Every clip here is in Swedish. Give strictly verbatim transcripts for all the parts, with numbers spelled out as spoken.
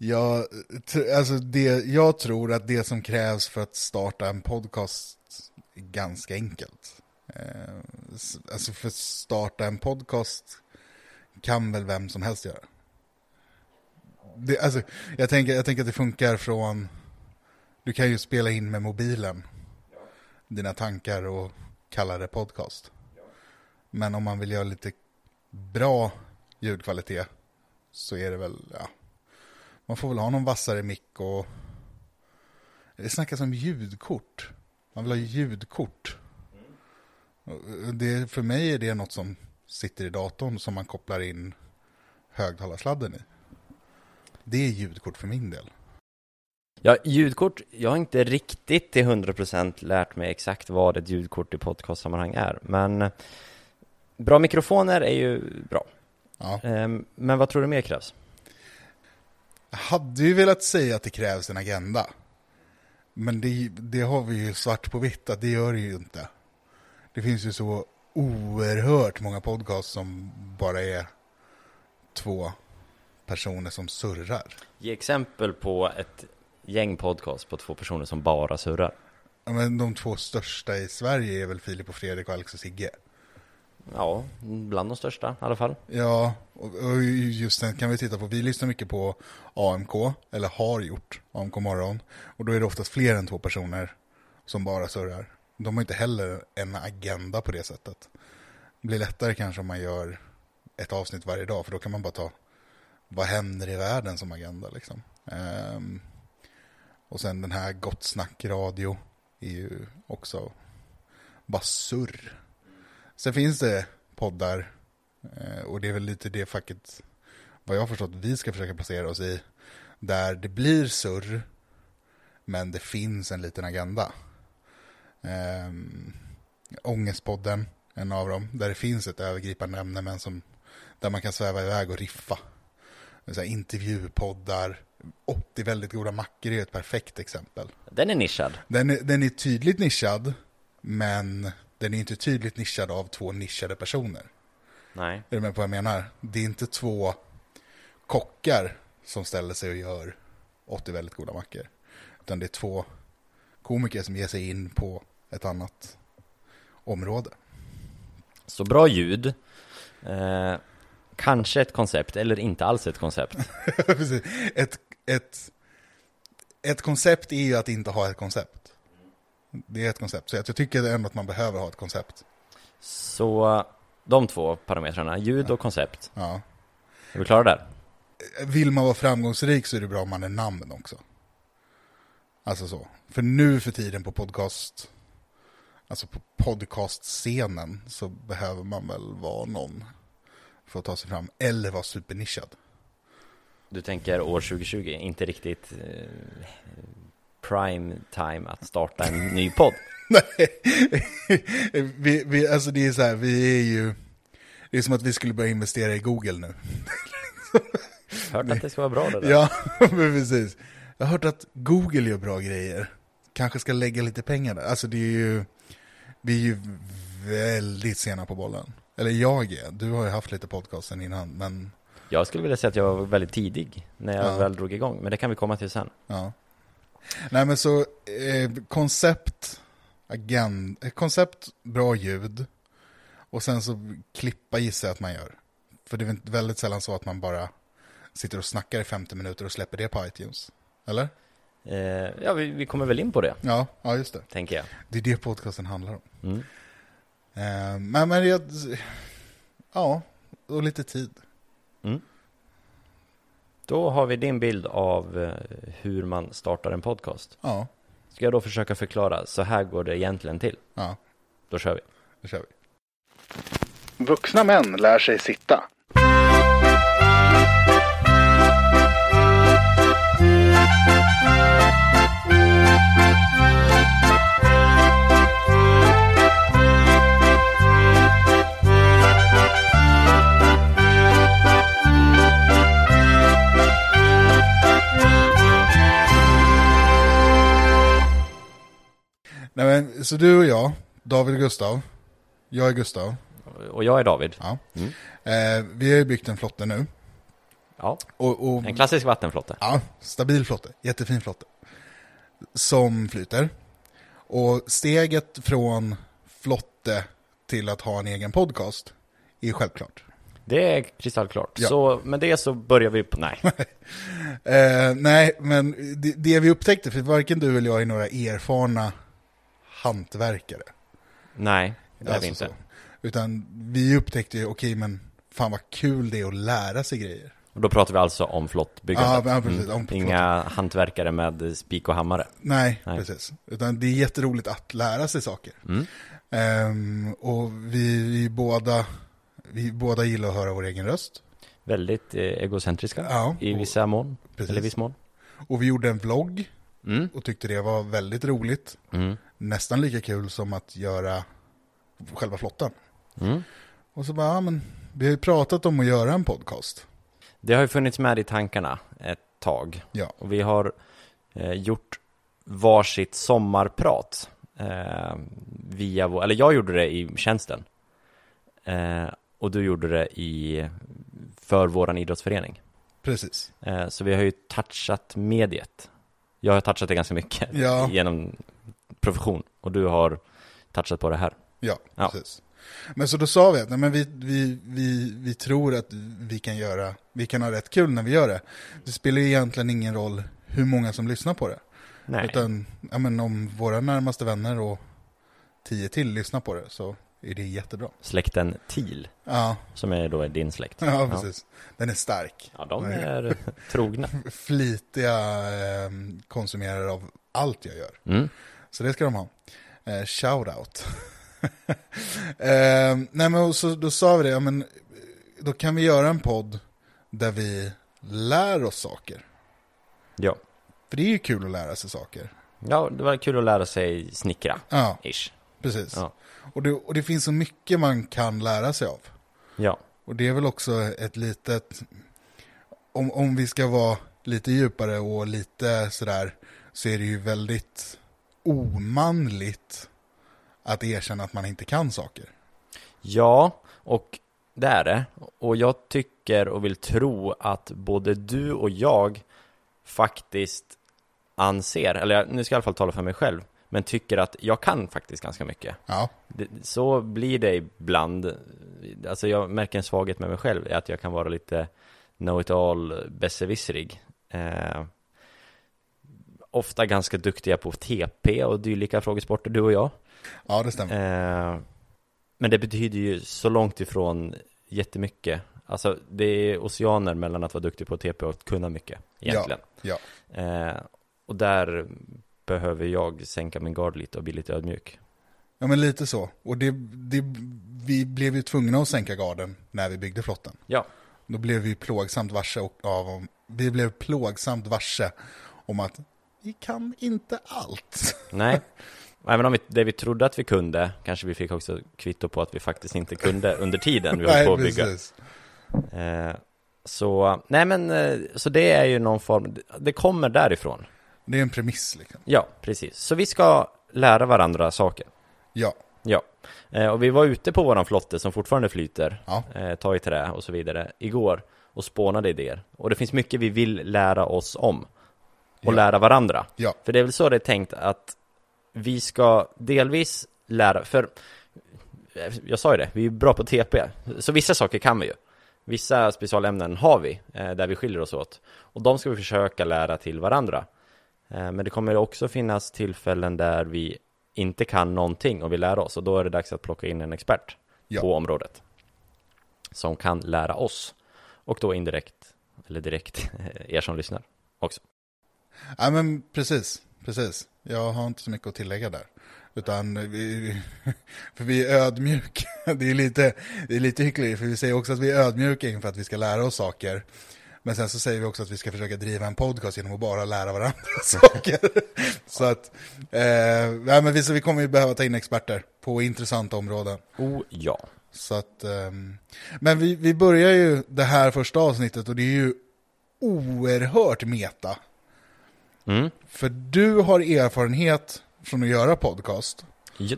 Jag, alltså det, jag tror att det som krävs för att starta en podcast är ganska enkelt. Alltså för att starta en podcast kan väl vem som helst göra. Det, alltså, jag, tänker, jag tänker att det funkar från... Du kan ju spela in med mobilen dina tankar och kalla det podcast. Men om man vill göra lite bra ljudkvalitet så är det väl... Ja, man får väl ha någon vassare mick och... Det snackas om ljudkort. Man vill ha ljudkort. Det, för mig är det något som sitter i datorn som man kopplar in högtalarsladden i. Det är ljudkort för min del. Ja, ljudkort, jag har inte riktigt till hundra procent lärt mig exakt vad ett ljudkort i podcastsammanhang är. Men bra mikrofoner är ju bra. Ja. Men vad tror du mer krävs? Jag hade ju velat säga att det krävs en agenda. Men det, det har vi ju svart på vitt att det gör det ju inte. Det finns ju så oerhört många podcasts som bara är två personer som surrar. Ge exempel på ett gäng podcast på två personer som bara surrar. Ja, men de två största i Sverige är väl Filip och Fredrik och Alex och Sigge. Ja, bland de största i alla fall. Ja, och, och just den kan vi titta på. Vi lyssnar mycket på A M K, eller har gjort A M K morgon. Och då är det oftast fler än två personer som bara surrar. De har inte heller en agenda på det sättet. Det blir lättare kanske om man gör ett avsnitt varje dag. För då kan man bara ta, vad händer i världen som agenda liksom. Um, och sen den här Gott snack radio är ju också bara surr. Sen finns det poddar, och det är väl lite det facket, vad jag har förstått, vi ska försöka placera oss i. Där det blir surr, men det finns en liten agenda. Um, Ångespodden, en av dem, där det finns ett övergripande ämne, men som, där man kan sväva iväg och riffa. Så här, intervjupoddar, åttio väldigt goda mackor är ett perfekt exempel. Den är nischad. Den är, den är tydligt nischad, men den är inte tydligt nischad av två nischade personer. Nej. Är du med på vad jag menar? Det är inte två kockar som ställer sig och gör åttio väldigt goda mackor. Utan det är två komiker som ger sig in på ett annat område. Så bra ljud. Eh, kanske ett koncept eller inte alls ett koncept. Precis. Ett, ett, ett koncept är ju att inte ha ett koncept. Det är ett koncept. Så jag tycker ändå att man behöver ha ett koncept. Så de två parametrarna, ljud ja. Och koncept. Ja. Är vi klara där? Vill man vara framgångsrik så är det bra om man är namn också. Alltså så. För nu för tiden på podcast, alltså på podcastscenen, så behöver man väl vara någon för att ta sig fram. Eller vara supernischad. Du tänker år tjugo tjugo, inte riktigt eh, prime time att starta en ny podd. Nej, vi, vi, alltså det är så här, vi är ju, det är som att vi skulle börja investera i Google nu. Jag har hört att det ska vara bra det där. Ja, precis. Jag har hört att Google gör bra grejer. Kanske ska lägga lite pengar där. Alltså det är ju, vi är ju väldigt sena på bollen. Eller jag är. Du har ju haft lite podcasten innan. Men... Jag skulle vilja säga att jag var väldigt tidig när jag ja. väl drog igång. Men det kan vi komma till sen. Ja. Nej men så eh, koncept, agenda, koncept, bra ljud. Och sen så klippa gissar att man gör. För det är väldigt sällan så att man bara sitter och snackar i femtio minuter och släpper det på iTunes. Eller? Eh, ja, vi, vi kommer väl in på det. Ja, ja, just det. Tänker jag. Det är det podcasten handlar om. Mm. Eh, men, men jag... Ja, och lite tid. Mm. Då har vi din bild av hur man startar en podcast. Ja. Ska jag då försöka förklara, så här går det egentligen till. Ja. Då kör vi. Då kör vi. Vuxna män lär sig sitta. Nej, men, så du och jag, David och Gustav. Jag är Gustav. Och jag är David. Ja. Mm. Eh, vi har ju byggt en flotte nu. Ja. Och, och, en klassisk vattenflotte. Ja, stabil flotte. Jättefin flotte. Som flyter. Och steget från flotte till att ha en egen podcast är självklart. Det är kristallklart. Ja. Så med det så börjar vi på... Nej. eh, nej, men det, det vi upptäckte, för varken du eller jag är några erfarna hantverkare. Nej, det är alltså vi inte. Så. Utan vi upptäckte ju, okej, men fan vad kul det är att lära sig grejer. Och då pratar vi alltså om flottbyggandet. Ja, precis. Om inga hantverkare med spik och hammare. Nej, nej, precis. Utan det är jätteroligt att lära sig saker. Mm. Um, och vi, vi båda... Vi båda gillar att höra vår egen röst. Väldigt eh, egocentriska, ja, i vissa mån. Precis. Eller viss mån. Och vi gjorde en vlogg, mm, och tyckte det var väldigt roligt. Mm. Nästan lika kul som att göra själva flottan. Mm. Och så bara, ja, men vi har ju pratat om att göra en podcast. Det har ju funnits med i tankarna ett tag. Ja. Och vi har eh, gjort varsitt sommarprat. Eh, via vår, eller jag gjorde det i tjänsten. Eh, Och du gjorde det i, för våran idrottsförening. Precis. Eh, så vi har ju touchat mediet. Jag har touchat det ganska mycket, ja, genom profession. Och du har touchat på det här. Ja, ja, precis. Men så då sa vi att nej, men vi, vi, vi, vi tror att vi kan göra, vi kan ha rätt kul när vi gör det. Det spelar ju egentligen ingen roll hur många som lyssnar på det. Nej. Utan ja, men om våra närmaste vänner och tio till lyssnar på det, så... är det jättebra. Släkten Til, ja, som är då din släkt. Ja, precis. Ja. Den är stark. Ja, de är trogna. Flitiga eh, konsumerare av allt jag gör. Mm. Så det ska de ha. Eh, shout out. eh, nej, men så, då sa vi det. Ja, men, då kan vi göra en podd där vi lär oss saker. Ja. För det är ju kul att lära sig saker. Ja, det var kul att lära sig snickra. Ja, ish. Precis. Ja. Och det, och det finns så mycket man kan lära sig av. Ja. Och det är väl också ett litet... Om, om vi ska vara lite djupare och lite sådär, så är det ju väldigt omanligt att erkänna att man inte kan saker. Ja, och det är det. Och jag tycker och vill tro att både du och jag faktiskt anser, eller nu ska jag i alla fall tala för mig själv, men tycker att jag kan faktiskt ganska mycket. Ja. Det, så blir det ibland. Alltså jag märker en svaghet med mig själv. Att jag kan vara lite know-it-all besserwisserig. Eh, ofta ganska duktiga på T P och dylika frågesporter, du och jag. Ja, det stämmer. Eh, men det betyder ju så långt ifrån jättemycket. Alltså det är oceaner mellan att vara duktig på T P och att kunna mycket. Egentligen. Ja, ja. Eh, och där... behöver jag sänka min gard lite och bli lite ödmjuk. Ja, men lite så. Och det, det, vi blev ju tvungna att sänka garden när vi byggde flotten. Ja. Då blev vi plågsamt varse och, av, vi blev plågsamt varse om att vi kan inte allt. Nej. Även om vi, det vi trodde att vi kunde, kanske vi fick också kvitto på att vi faktiskt inte kunde under tiden vi var på att bygga. Eh, så, nej, men så det är ju någon form, det kommer därifrån. Det är en premiss liksom. Ja, precis. Så vi ska lära varandra saker. Ja. Ja. Eh, och vi var ute på våran flotte som fortfarande flyter. Ja. Eh, ta i trä och så vidare igår och spånade idéer. Och det finns mycket vi vill lära oss om. Och ja, lära varandra. Ja. För det är väl så det är tänkt att vi ska delvis lära. För jag sa ju det, vi är bra på T P. Så vissa saker kan vi ju. Vissa specialämnen har vi eh, där vi skiljer oss åt. Och de ska vi försöka lära till varandra. Men det kommer också finnas tillfällen där vi inte kan någonting och vill lära oss. Och då är det dags att plocka in en expert, ja, på området som kan lära oss. Och då indirekt, eller direkt, er som lyssnar också. Ja, men precis, precis. Jag har inte så mycket att tillägga där. Utan vi, för vi är ödmjuka. Det är lite, det är lite hyckleri, för vi säger också att vi är ödmjuka inför att vi ska lära oss saker. Men sen så säger vi också att vi ska försöka driva en podcast genom att bara lära varandra saker. Så att, eh, ja, men vi, så vi kommer ju behöva ta in experter på intressanta områden. Oh ja. Så att, eh, men vi, vi börjar ju det här första avsnittet och det är ju oerhört meta. Mm. För du har erfarenhet från att göra podcast.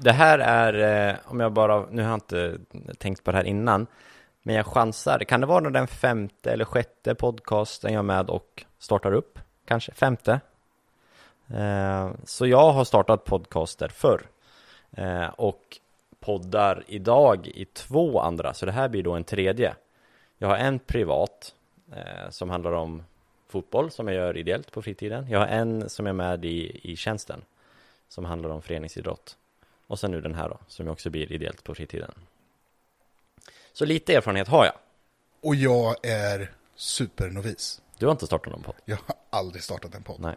Det här är, om jag bara, nu har jag inte tänkt på det här innan. Men jag chansar. Kan det vara den femte eller sjätte podcasten jag är med och startar upp? Kanske femte. Eh, så jag har startat podcaster förr. Eh, och poddar idag i två andra. Så det här blir då en tredje. Jag har en privat eh, som handlar om fotboll som jag gör ideellt på fritiden. Jag har en som är med i, i tjänsten som handlar om föreningsidrott. Och sen nu den här då som jag också blir ideellt på fritiden. Så lite erfarenhet har jag. Och jag är supernovis. Du har inte startat någon podd. Jag har aldrig startat en podd. Nej.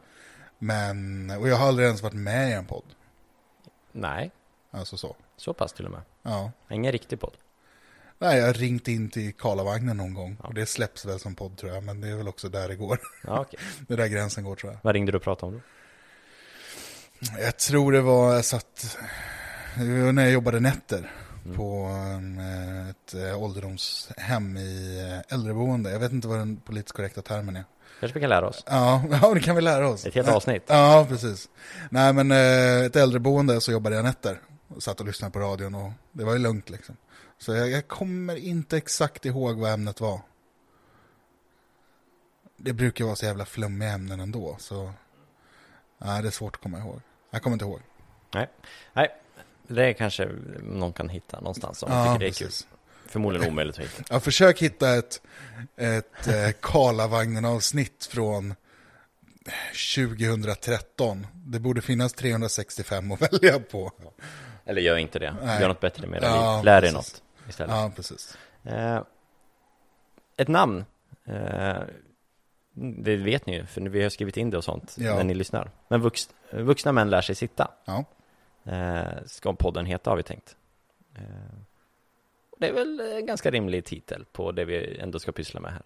Men, och jag har aldrig ens varit med i en podd. Nej. Alltså så. Så pass till och med. Ja. Ingen riktig podd. Nej, jag har ringt in till Karlavagnen någon gång. Ja. Och det släpps väl som podd tror jag. Men det är väl också där det går. Ja, okay. Det där gränsen går tror jag. Vad ringde du och pratade om då? Jag tror det var jag satt, när jag jobbade nätter. Mm. På ett ålderdomshem i äldreboende. Jag vet inte vad den politiskt korrekta termen är. Kanske vi kan lära oss. Ja, ja, det kan vi lära oss. Ett helt avsnitt. Ja, precis. Nej, men ett äldreboende så jobbade jag nätter. Och satt och lyssnade på radion och det var ju lugnt liksom. Så jag, jag kommer inte exakt ihåg vad ämnet var. Det brukar vara så jävla flummiga ämnen ändå. Så nej, det är svårt att komma ihåg. Jag kommer inte ihåg. Nej, nej. Det är kanske någon kan hitta någonstans om man ja, tycker det är precis. Kul. Förmodligen omöjligt att hitta. Ja, försök hitta ett, ett eh, Karlavagnen-avsnitt från tjugohundratretton. Det borde finnas trehundrasextiofem att välja på. Eller gör inte det. Nej. Gör något bättre med det. Ja, lär dig något istället. Ja, precis. Eh, ett namn. Eh, det vet ni ju, för vi har skrivit in det och sånt ja. När ni lyssnar. Men vux, vuxna män lär sig sitta. Ja. Eh, ska podden heta har vi tänkt eh, och det är väl en ganska rimlig titel på det vi ändå ska pyssla med här.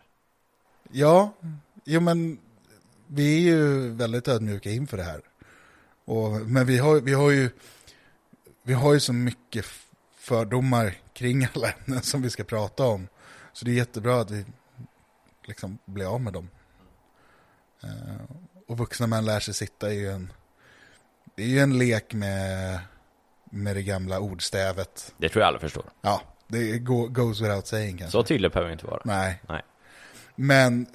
Ja, jo men vi är ju väldigt ödmjuka inför det här och, men vi har, vi har ju vi har ju så mycket fördomar kring alla ämnen som vi ska prata om så det är jättebra att vi liksom blir av med dem eh, och vuxna män lär sig sitta i en det är ju en lek med, med det gamla ordstävet. Det tror jag alla förstår. Ja, det goes without saying kanske. Så tydligt behöver det inte vara. Nej. Nej. Men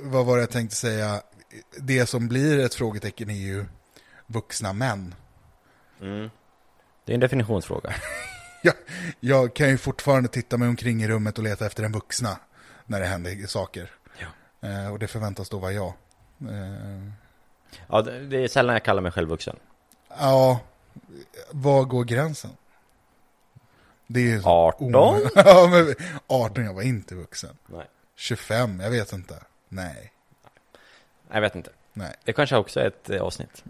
vad var det jag tänkte säga? Det som blir ett frågetecken är ju vuxna män. Mm. Det är en definitionsfråga. jag, jag kan ju fortfarande titta mig omkring i rummet och leta efter en vuxna när det händer saker. Ja. Eh, och det förväntas då vara jag. Eh. Ja, det är sällan jag kallar mig själv vuxen. Ja, var går gränsen? Det är ju arton? Ja, men arton, jag var inte vuxen. Nej. tjugofem, jag vet inte. Nej. Jag vet inte. Nej. Det kanske också är ett avsnitt.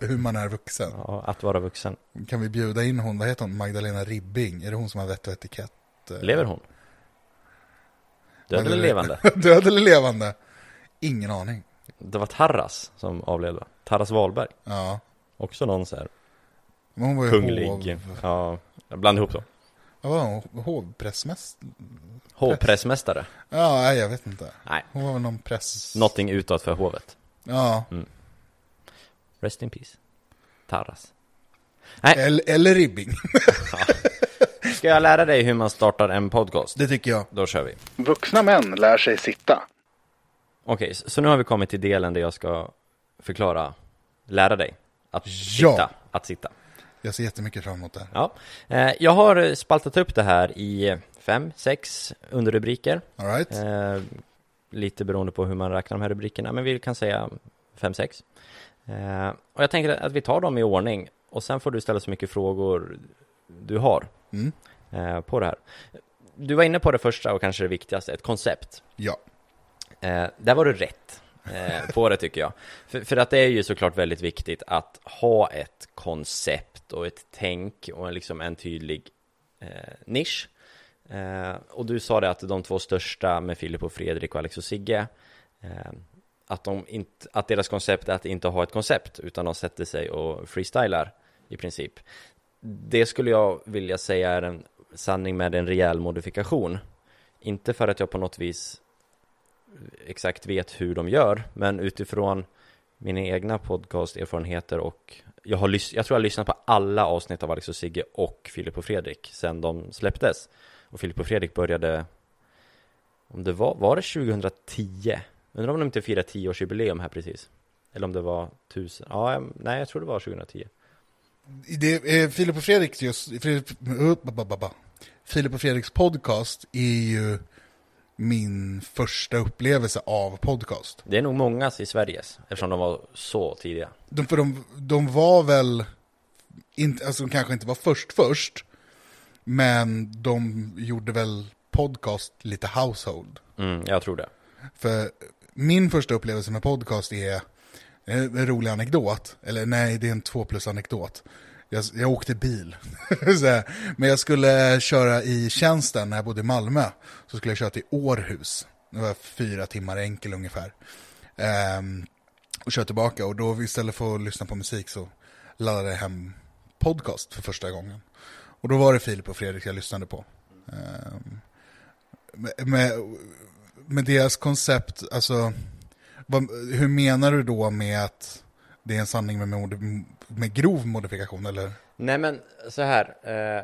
Hur man är vuxen. Ja, att vara vuxen. Kan vi bjuda in hon, vad heter hon? Magdalena Ribbing. Är det hon som har vett och etikett? Lever hon? Död Magdalena... eller levande? Död eller levande? Ingen aning. Det var Tarras som avled. Tarras Wahlberg. Ja. Också någon så här kunglig. Ja, jag blandade ihop då. Ja, var hon hovpressmästare? Hovpressmästare? Ja, jag vet inte. Nej. Hon var väl någon press... Någonting utåt för hovet. Ja. Mm. Rest in peace. Tarras. Nej. Eller, eller Ribbing. Ja. Ska jag lära dig hur man startar en podcast? Det tycker jag. Då kör vi. Vuxna män lär sig sitta. Okej, så nu har vi kommit till delen där jag ska förklara, lära dig. Att sitta, ja. Att sitta. Jag ser jättemycket fram emot det. Ja. Jag har spaltat upp det här i fem, sex underrubriker. All right. Lite beroende på hur man räknar de här rubrikerna. Men vi kan säga fem, sex. Och jag tänker att vi tar dem i ordning. Och sen får du ställa så mycket frågor du har mm. på det här. Du var inne på det första och kanske det viktigaste. Ett koncept. Ja. Där var du rätt. på det tycker jag. För, för att det är ju såklart väldigt viktigt att ha ett koncept och ett tänk och liksom en tydlig eh, nisch. Eh, och du sa det att de två största med Filip och Fredrik och Alex och Sigge eh, att, de inte, att deras koncept är att inte ha ett koncept utan de sätter sig och freestylar i princip. Det skulle jag vilja säga är en sanning med en rejäl modifikation. Inte för att jag på något vis exakt vet hur de gör, men utifrån mina egna podcast-erfarenheter och jag, har lys- jag tror jag har lyssnat på alla avsnitt av Alex och Sigge och Filip och Fredrik sen de släpptes. Och Filip och Fredrik började Om det var, var det tjugohundratio? Undrar om de inte firade tio-årsjubileum här precis. Eller om det var tusen. Ja, nej, jag tror det var tjugohundratio. Det är Filip och Fredriks just... Filip, Filip och Fredriks podcast är ju min första upplevelse av podcast. Det är nog många i Sveriges, eftersom de var så tidiga. De, för de, de var väl... Inte, alltså de kanske inte var först först, men de gjorde väl podcast lite household. Mm, jag tror det. För min första upplevelse med podcast är en rolig anekdot. Eller nej, det är en två plus anekdot. Jag, jag åkte bil. Så men jag skulle köra i tjänsten när jag bodde i Malmö. Så skulle jag köra till Århus. Det var fyra timmar enkel ungefär. Ehm, och köra tillbaka. Och då istället för att lyssna på musik så laddade jag hem podcast för första gången. Och då var det Filip och Fredrik jag lyssnade på. Ehm, med, med, med deras koncept, alltså... Hur menar du då med att det är en sanning med, mod- med grov modifikation, eller? Nej, men så här. Eh,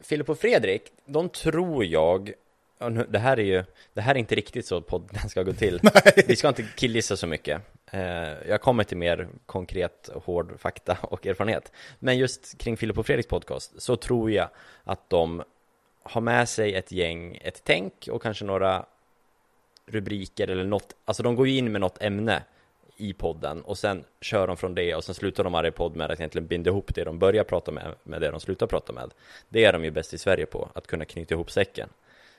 Filip och Fredrik, de tror jag... Det här är ju det här är inte riktigt så podden ska gå till. Nej. Vi ska inte killgissa så mycket. Eh, jag kommer till mer konkret, hård fakta och erfarenhet. Men just kring Filip och Fredriks podcast så tror jag att de har med sig ett gäng, ett tänk och kanske några... rubriker eller något, alltså de går ju in med något ämne i podden och sen kör de från det och sen slutar de varje podd med att egentligen binda ihop det de börjar prata med med det de slutar prata med. Det är de ju bäst i Sverige på, att kunna knyta ihop säcken.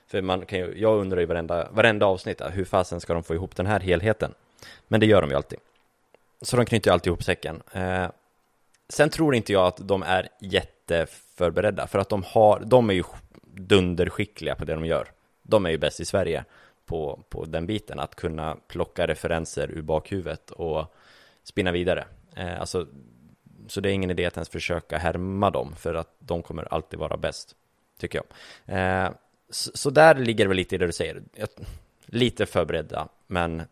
För man kan ju, jag undrar ju varenda, varenda avsnitt, hur fasen ska de få ihop den här helheten? Men det gör de ju alltid. Så de knyter ju alltid ihop säcken. Eh, sen tror inte jag att de är jätteförberedda, för att de, har, de är ju dunderskickliga på det de gör. De är ju bäst i Sverige. På, på den biten, att kunna plocka referenser ur bakhuvudet och spinna vidare. Eh, alltså, så det är ingen idé att ens försöka härma dem, för att de kommer alltid vara bäst, tycker jag. Eh, så, så där ligger det väl lite i det du säger. Jag, lite förberedda, men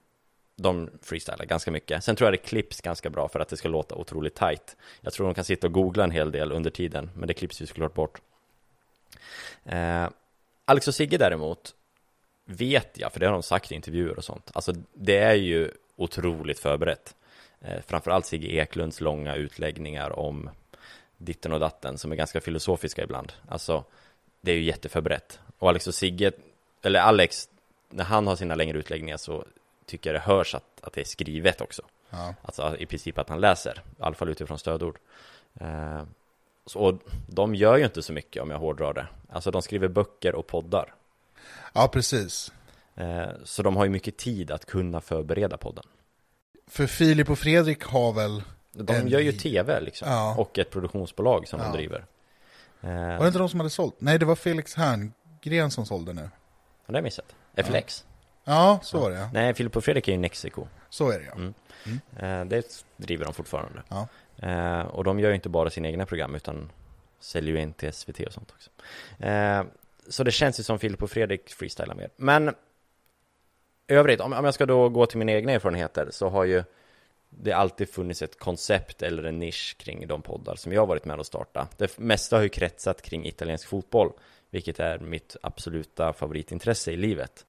de freestylar ganska mycket. Sen tror jag det klipps ganska bra för att det ska låta otroligt tight. Jag tror de kan sitta och googla en hel del under tiden, men det klipps ju såklart bort. Eh, Alex och Sigge däremot vet jag, för det har de sagt i intervjuer och sånt. Alltså det är ju otroligt förberett. Eh, framförallt Sigge Eklunds långa utläggningar om ditten och datten som är ganska filosofiska ibland. Alltså det är ju jätteförberett. Och Alex och Sigge, eller Alex, när han har sina längre utläggningar så tycker jag det hörs att, att det är skrivet också. Ja. Alltså i princip att han läser, i alla fall utifrån stödord. Eh, så, och de gör ju inte så mycket om jag hårdrar det. Alltså de skriver böcker och poddar. Ja, precis. Så de har ju mycket tid att kunna förbereda podden. För Filip och Fredrik har väl... De en... gör ju tv liksom, ja. Och ett produktionsbolag som ja. De driver. Var det inte de som hade sålt? Nej, det var Felix Herngren som sålde nu. Ja, det har missat. F L X. Ja, ja så var det. Ja. Nej, Filip och Fredrik är ju i Mexiko. Så är det, ja. Mm. Mm. Det driver de fortfarande. Ja. Och de gör ju inte bara sina egna program utan säljer ju in till S V T och sånt också. Så det känns ju som Filip och Fredrik freestylar mer. Men övrigt, om jag ska då gå till mina egna erfarenheter, så har ju det alltid funnits ett koncept eller en nisch kring de poddar som jag har varit med att starta. Det mesta har ju kretsat kring italiensk fotboll, vilket är mitt absoluta favoritintresse i livet.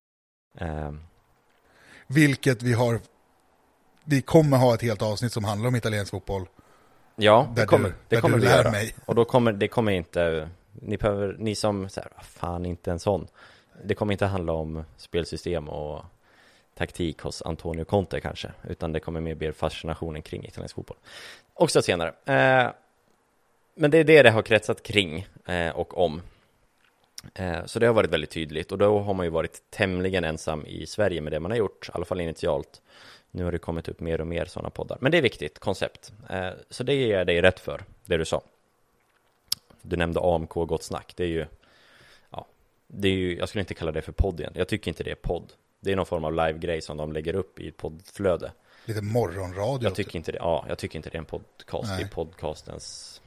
Vilket vi har... Vi kommer ha ett helt avsnitt som handlar om italiensk fotboll. Ja, det kommer du, det kommer vi göra. Mig. Och då kommer, det kommer inte... Ni, behöver, ni som så här, fan inte en sån. Det kommer inte handla om spelsystem och taktik hos Antonio Conte kanske, utan det kommer mer bli fascinationen kring italiensk fotboll. Också senare. Eh, men det är det det har kretsat kring eh, och om. Eh, så det har varit väldigt tydligt, och då har man ju varit tämligen ensam i Sverige med det man har gjort, i alla fall initialt. Nu har det kommit upp mer och mer sådana poddar. Men det är viktigt, koncept. Eh, så det ger jag dig rätt för, det du sa. Du nämnde A M K och Gott snack. Det är ju, ja, det är ju, jag skulle inte kalla det för podd igen. Jag tycker inte det är podd. Det är någon form av live-grej som de lägger upp i poddflöde. Lite morgonradio. Jag tycker typ. inte det. Ja, jag tycker inte det är en podcast. Nej. Det är podcastens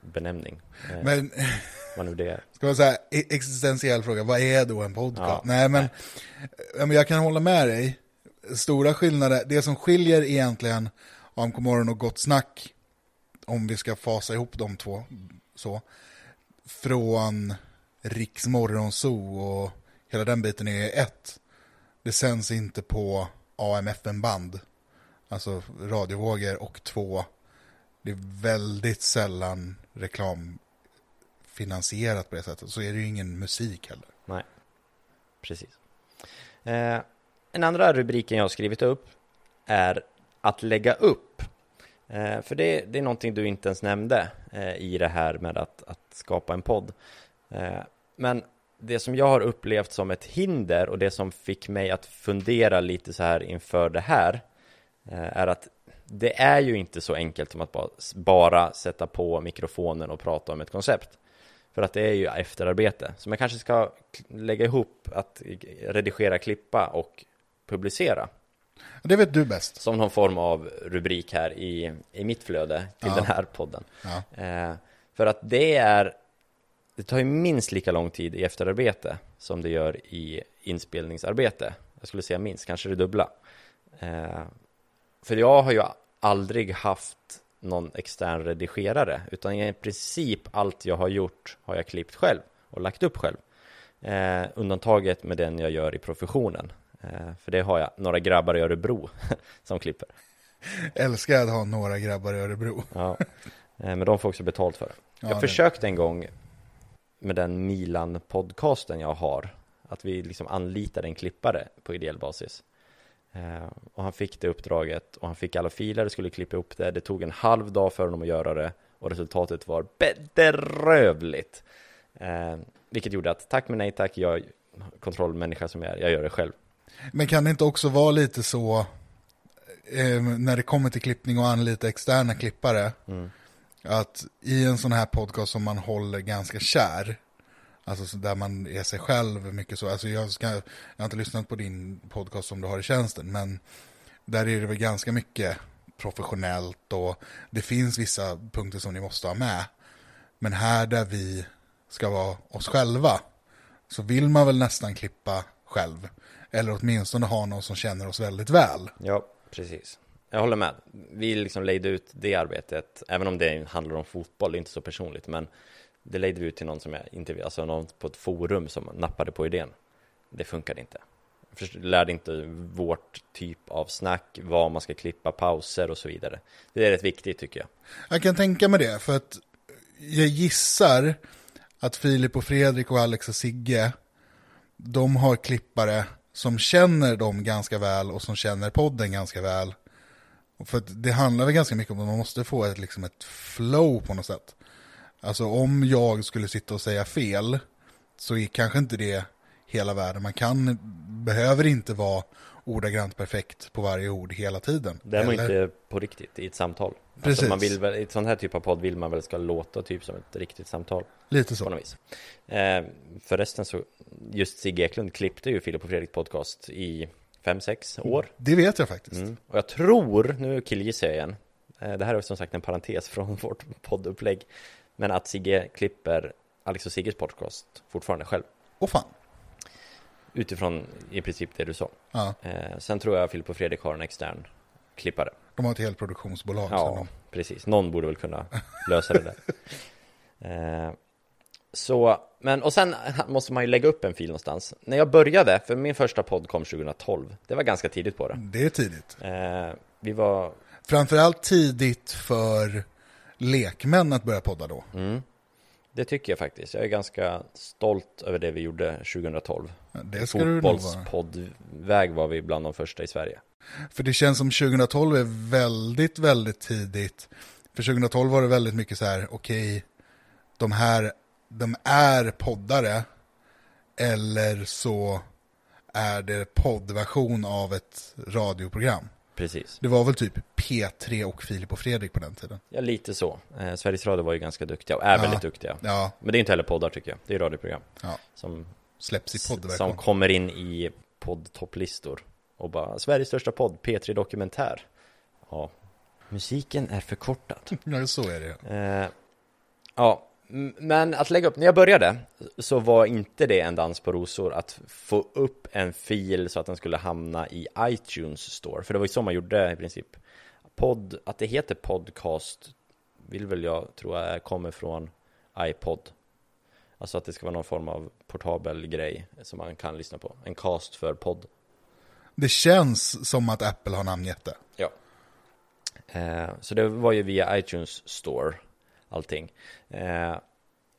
benämning. Men eh, vad nu det är. Ska man säga existentiell fråga? Vad är då en podcast? Ja, nej, men nej. Jag kan hålla med dig. Stora skillnader. Det som skiljer egentligen A M K morgon och Gott snack, om vi ska fasa ihop de två. Så, från Riksmorgonso och hela den biten är ett. Det sänds inte på A M F M-band, alltså radiovågor, och två, det är väldigt sällan reklamfinansierat på det sättet. Så är det ju ingen musik heller. Nej, precis. Eh, en andra rubriken jag har skrivit upp är att lägga upp. Eh, för det, det är någonting du inte ens nämnde eh, i det här med att, att skapa en podd. Eh, men det som jag har upplevt som ett hinder och det som fick mig att fundera lite så här inför det här eh, är att det är ju inte så enkelt som att bara, bara sätta på mikrofonen och prata om ett koncept. För att det är ju efterarbete. Så man kanske ska lägga ihop att redigera, klippa och publicera. Det vet du bäst. Som någon form av rubrik här i, i mitt flöde till ja. Den här podden. Ja. Eh, för att det är, det tar ju minst lika lång tid i efterarbete som det gör i inspelningsarbete. Jag skulle säga minst, kanske det dubbla. Eh, för jag har ju aldrig haft någon extern redigerare, utan i princip allt jag har gjort har jag klippt själv och lagt upp själv. Eh, undantaget med den jag gör i professionen. Eh, för det har jag några grabbar i Örebro som klipper. Älskar att ha några grabbar i Örebro. Ja, eh, men de får också betalt för det. Jag ja, försökte det. En gång med den Milan-podcasten jag har, att vi liksom anlitade en klippare på ideell basis. Och han fick det uppdraget och han fick alla filer, skulle klippa upp det. Det tog en halv dag för honom att göra det och resultatet var bedrövligt. Eh, vilket gjorde att tack men nej tack, jag är kontrollmänniska som jag är, jag gör det själv. Men kan det inte också vara lite så eh, när det kommer till klippning och anlita externa klippare mm. att i en sån här podcast som man håller ganska kär, alltså där man är sig själv mycket så. Alltså jag, ska, jag har inte lyssnat på din podcast som du har i tjänsten, men där är det väl ganska mycket professionellt och det finns vissa punkter som ni måste ha med. Men här där vi ska vara oss själva så vill man väl nästan klippa själv. Eller åtminstone ha någon som känner oss väldigt väl. Ja, precis. Jag håller med. Vi liksom lejde ut det arbetet, även om det handlar om fotboll, det är inte så personligt, men det ledde vi ut till någon som jag intervjuade, alltså någon på ett forum som nappade på idén. Det funkade inte. Jag lärde inte vårt typ av snack, vad man ska klippa, pauser och så vidare. Det är rätt viktigt tycker jag. Jag kan tänka mig det, för att jag gissar att Filip och Fredrik och Alex och Sigge, de har klippare som känner dem ganska väl och som känner podden ganska väl. För att det handlar väl ganska mycket om att man måste få ett, liksom ett flow på något sätt. Alltså om jag skulle sitta och säga fel så är kanske inte det hela världen. Man kan, behöver inte vara ordagrant perfekt på varje ord hela tiden. Det är man inte på riktigt i ett samtal. Precis. Alltså man vill väl, i ett sånt här typ av podd vill man väl ska låta typ som ett riktigt samtal. Lite så. På något vis. Eh, förresten så, just Sigge Eklund klippte ju Filip och Fredrik podcast i fem sex år. Det vet jag faktiskt. Mm. Och jag tror, nu killgissar jag igen, eh, det här är som sagt en parentes från vårt poddupplägg, men att Sigge klipper Alex och Sigges podcast fortfarande själv. Åh fan. Utifrån i princip det du sa. Ja. Eh, sen tror jag Filip och Fredrik har en extern klippare. De har ett helt produktionsbolag. Ja, sen de... precis. Någon borde väl kunna lösa det där. Eh, så, men, och sen måste man ju lägga upp en fil någonstans. När jag började, för min första podd kom tjugohundratolv. Det var ganska tidigt på det. Det är tidigt. Eh, vi var... Framförallt tidigt för... lekmän att börja podda då. Mm. Det tycker jag faktiskt. Jag är ganska stolt över det vi gjorde tjugohundratolv. Det ska Fotbollspoddväg var vi bland de första i Sverige. För det känns som tjugohundratolv är väldigt, väldigt tidigt. För tjugohundratolv var det väldigt mycket så här, okej, okay, de här, de är poddare eller så är det poddversion av ett radioprogram. Precis. Det var väl typ P tre och Filip och Fredrik på den tiden. Ja, lite så. Eh, Sveriges Radio var ju ganska duktiga och är ja. väldigt duktiga. Ja. Men det är inte heller poddar tycker jag. Det är radioprogram ja. som släpps i poddversion. Som kommer in i poddtopplistor och bara Sveriges största podd, P tre dokumentär. Ja, musiken är förkortad. Ja, så är det. Eh, ja, men att lägga upp, när jag började så var inte det en dans på rosor att få upp en fil så att den skulle hamna i iTunes store, för det var ju så man gjorde i princip. Pod, att det heter podcast vill väl jag tror jag kommer från iPod. Alltså att det ska vara någon form av portabel grej som man kan lyssna på. En cast för podd. Det känns som att Apple har namngett det. Ja. Eh, så det var ju via iTunes Store allting. Eh,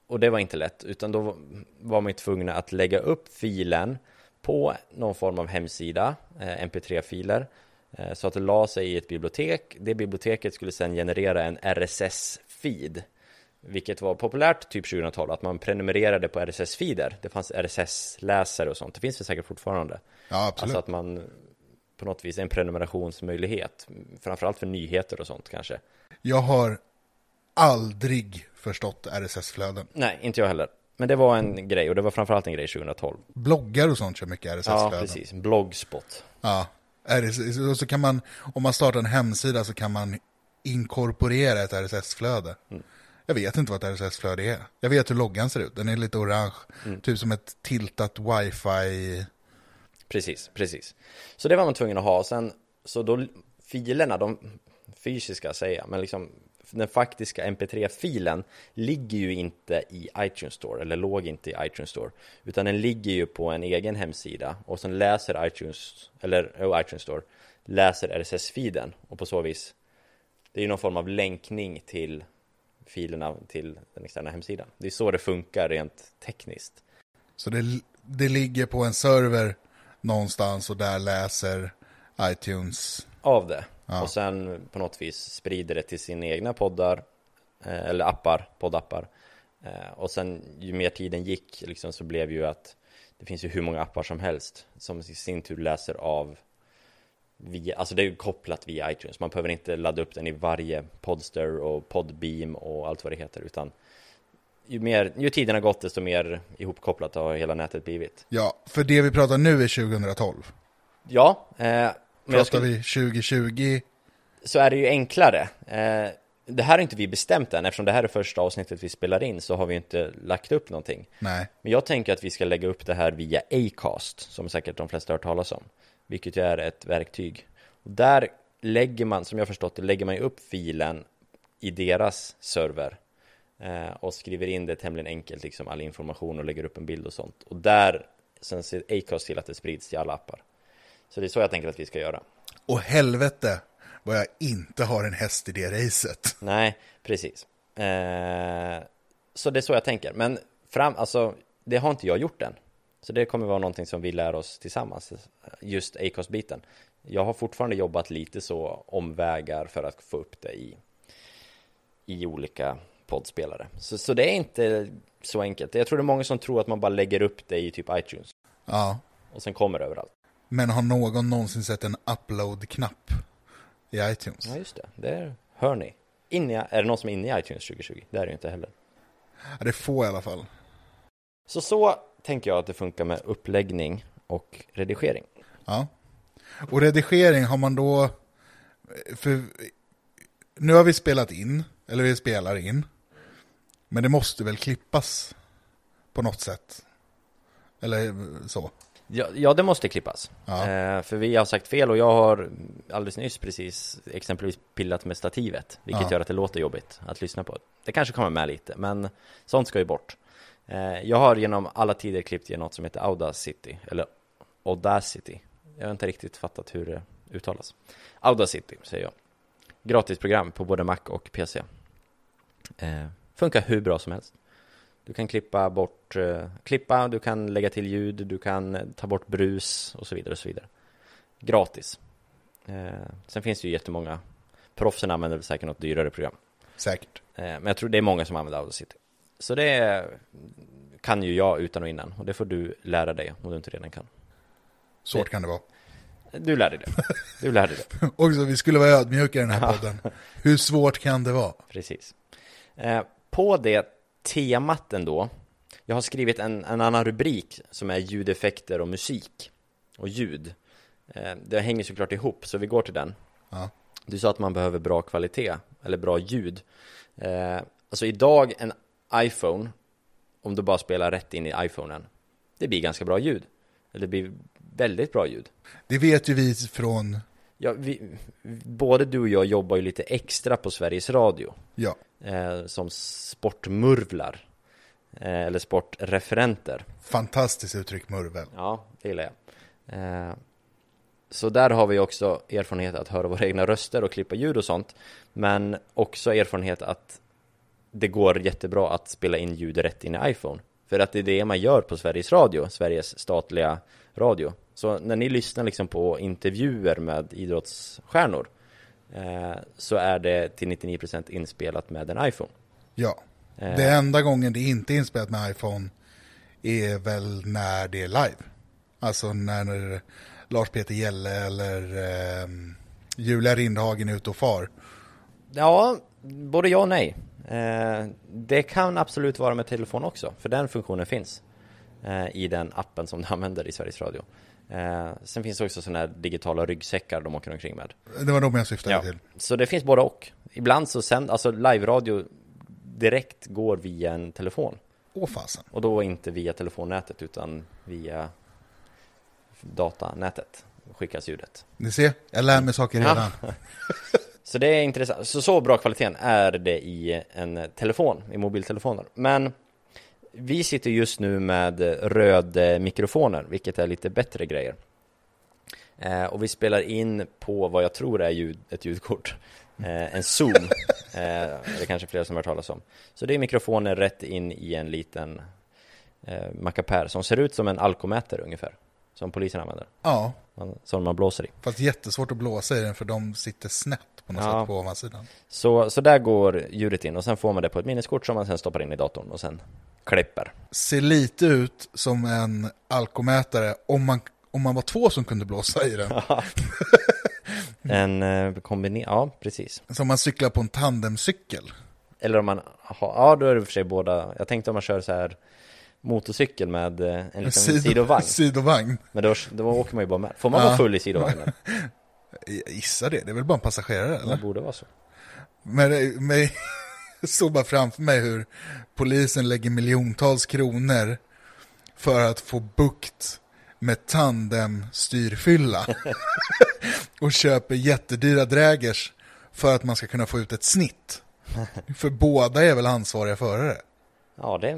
och det var inte lätt, utan då var man ju tvungna att lägga upp filen på någon form av hemsida, eh, M P tre-filer. Eh, så att det la sig i ett bibliotek. Det biblioteket skulle sedan generera en R S S-feed. Vilket var populärt typ tjugohundratalet, att man prenumererade på R S S-feeder. Det fanns R S S-läsare och sånt. Det finns det säkert fortfarande. Ja, absolut. Alltså att man på något vis är en prenumerationsmöjlighet. Framförallt för nyheter och sånt kanske. Jag har aldrig förstått R S S-flöden. Nej, inte jag heller. Men det var en grej, och det var framförallt en grej tjugohundratolv. Bloggar och sånt kör mycket R S S-flöden. Ja, precis. Bloggspot. Ja, R S S. Och så kan man, om man startar en hemsida så kan man inkorporera ett R S S-flöde. Mm. Jag vet inte vad ett R S S-flöde är. Jag vet hur loggan ser ut. Den är lite orange. Mm. Typ som ett tiltat wifi. Precis, precis. Så det var man tvungen att ha. Sen, så då filerna, de fysiska säger jag, men liksom den faktiska M P tre-filen ligger ju inte i iTunes Store, eller låg inte i iTunes Store, utan den ligger ju på en egen hemsida, och sen läser iTunes, eller oh, iTunes Store, läser R S S-feeden, och på så vis, det är ju någon form av länkning till filerna till den externa hemsidan. Det är så det funkar rent tekniskt. Så det, det ligger på en server någonstans och där läser iTunes av det. Ja. Och sen på något vis sprider det till sina egna poddar eh, eller appar, poddappar. Eh, och sen ju mer tiden gick liksom, så blev ju att det finns ju hur många appar som helst som i sin tur läser av via, alltså det är ju kopplat via iTunes. Man behöver inte ladda upp den i varje Podster och Podbeam och allt vad det heter, utan ju, mer, ju tiden har gått desto mer ihopkopplat har hela nätet blivit. Ja, för det vi pratar nu är tjugohundratolv. Ja, eh, men pratar jag skulle, vi tjugotjugo så är det ju enklare. Eh, det här har inte vi bestämt än, eftersom det här är första avsnittet vi spelar in, så har vi inte lagt upp någonting. Nej. Men jag tänker att vi ska lägga upp det här via Acast, som säkert de flesta har hört talas om. Vilket ju är ett verktyg. Och där lägger man, som jag förstått det, lägger man ju upp filen i deras server. Eh, och skriver in det tämligen enkelt, liksom all information, och lägger upp en bild och sånt. Och där, sen ser Acast till att det sprids till alla appar. Så det är så jag tänker att vi ska göra. Och helvete vad jag inte har en häst i det racet. Nej, precis. Eh, så det är så jag tänker. Men fram, alltså, det har inte jag gjort än. Så det kommer vara någonting som vi lär oss tillsammans, just Acast-biten. Jag har fortfarande jobbat lite så omvägar för att få upp det i, i olika poddspelare. Så, så det är inte så enkelt. Jag tror det är många som tror att man bara lägger upp det i typ iTunes. Ja. Och sen kommer det överallt. Men har någon någonsin sett en upload-knapp i iTunes? Ja, just det. Det är, hör ni. In i, är det någon som är inne i iTunes tjugotjugo? Det är det ju inte heller. Ja, det får i alla fall. Så så... tänker jag att det funkar med uppläggning och redigering. Ja. Och redigering har man då... För nu har vi spelat in, eller vi spelar in. Men det måste väl klippas på något sätt? Eller så? Ja, ja det måste klippas. Ja. Eh, för vi har sagt fel, och jag har alldeles nyss precis exempelvis pillat med stativet. Vilket ja. gör att det låter jobbigt att lyssna på. Det kanske kommer med lite, men sånt ska ju bort. Jag har genom alla tider klippt i något som heter Audacity, eller Audacity. Jag har inte riktigt fattat hur det uttalas. Audacity, säger jag. Gratisprogram på både Mac och P C. Eh, funkar hur bra som helst. Du kan klippa bort eh, klippa, du kan lägga till ljud, du kan ta bort brus och så vidare och så vidare. Gratis. Eh, sen finns det ju jättemånga. Proffsen använder säkert något dyrare program. Säkert. Eh, men jag tror det är många som använder Audacity. Så det kan ju jag utan och innan. Och det får du lära dig om du inte redan kan. Svårt kan det vara. Du lärde det. Du lärde det. Också, vi skulle vara ödmjuka i den här podden. Hur svårt kan det vara? Precis. Eh, på det temat ändå. Jag har skrivit en, en annan rubrik som är ljudeffekter och musik. Och ljud. Eh, det hänger såklart ihop, så vi går till den. Ja. Du sa att man behöver bra kvalitet. Eller bra ljud. Eh, alltså idag en iPhone, om du bara spelar rätt in i iPhonen, det blir ganska bra ljud. Eller det blir väldigt bra ljud. Det vet ju vi från... Ja, vi, både du och jag jobbar ju lite extra på Sveriges Radio. Ja. Eh, som sportmurvlar. eh, eller sportreferenter. Fantastiskt uttryck, murvel. Ja, det gillar jag. Eh, så där har vi också erfarenhet att höra våra egna röster och klippa ljud och sånt. Men också erfarenhet att det går jättebra att spela in ljud rätt in i iPhone. För att det är det man gör på Sveriges Radio, Sveriges statliga radio. Så när ni lyssnar liksom på intervjuer med idrottsstjärnor eh, så är det till nittionio procent inspelat med en iPhone. Ja, eh. det enda gången det inte är inspelat med iPhone är väl när det är live. Alltså när Lars-Peter Gälle eller eh, Julia Rindhagen är ute och far. Ja, både ja och nej. Eh, det kan absolut vara med telefon också, för den funktionen finns eh, i den appen som du använder i Sveriges Radio. Eh, sen finns det också sådana här digitala ryggsäckar de åker omkring med. Det var de jag syftade ja. till. Så det finns både och. Ibland så sänd, alltså live-radio direkt går via en telefon. Åh fasen. Och då inte via telefonnätet utan via datanätet skickas ljudet. Ni ser, jag lär mig saker redan. Ja. Så det är intressant. Så, så bra kvaliteten är det i en telefon, i mobiltelefoner. Men vi sitter just nu med röd mikrofoner, vilket är lite bättre grejer. Eh, och vi spelar in på vad jag tror är ljud, ett ljudkort. Eh, en Zoom. Eh, det är kanske flera som har hört talas om. Så det är mikrofoner rätt in i en liten eh, mackapär som ser ut som en alkomätare ungefär. Som polisen använder. Ja. Som man blåser i. Fast jättesvårt att blåsa i den för de sitter snett på något ja. sätt på ovansidan. Så, så där går ljudet in och sen får man det på ett minneskort som man sen stoppar in i datorn och sen klipper. Ser lite ut som en alkomätare om man, om man var två som kunde blåsa i den. Ja. En kombiner- ja, precis. Som man cyklar på en tandemcykel. Eller om man har, ja då är det för sig båda. Jag tänkte om man kör så här motorcykel med en liten Sido, sidovagn. sidovagn. Men då, då åker man ju bara med. Får man ja. vara full i sidovagnen? Jag gissar det. Det är väl bara en passagerare, eller? Det borde vara så. Men jag såg bara framför mig hur polisen lägger miljontals kronor för att få bukt med tandemstyrfylla och köper jättedyra drägers för att man ska kunna få ut ett snitt. För båda är väl ansvariga förare. Ja, det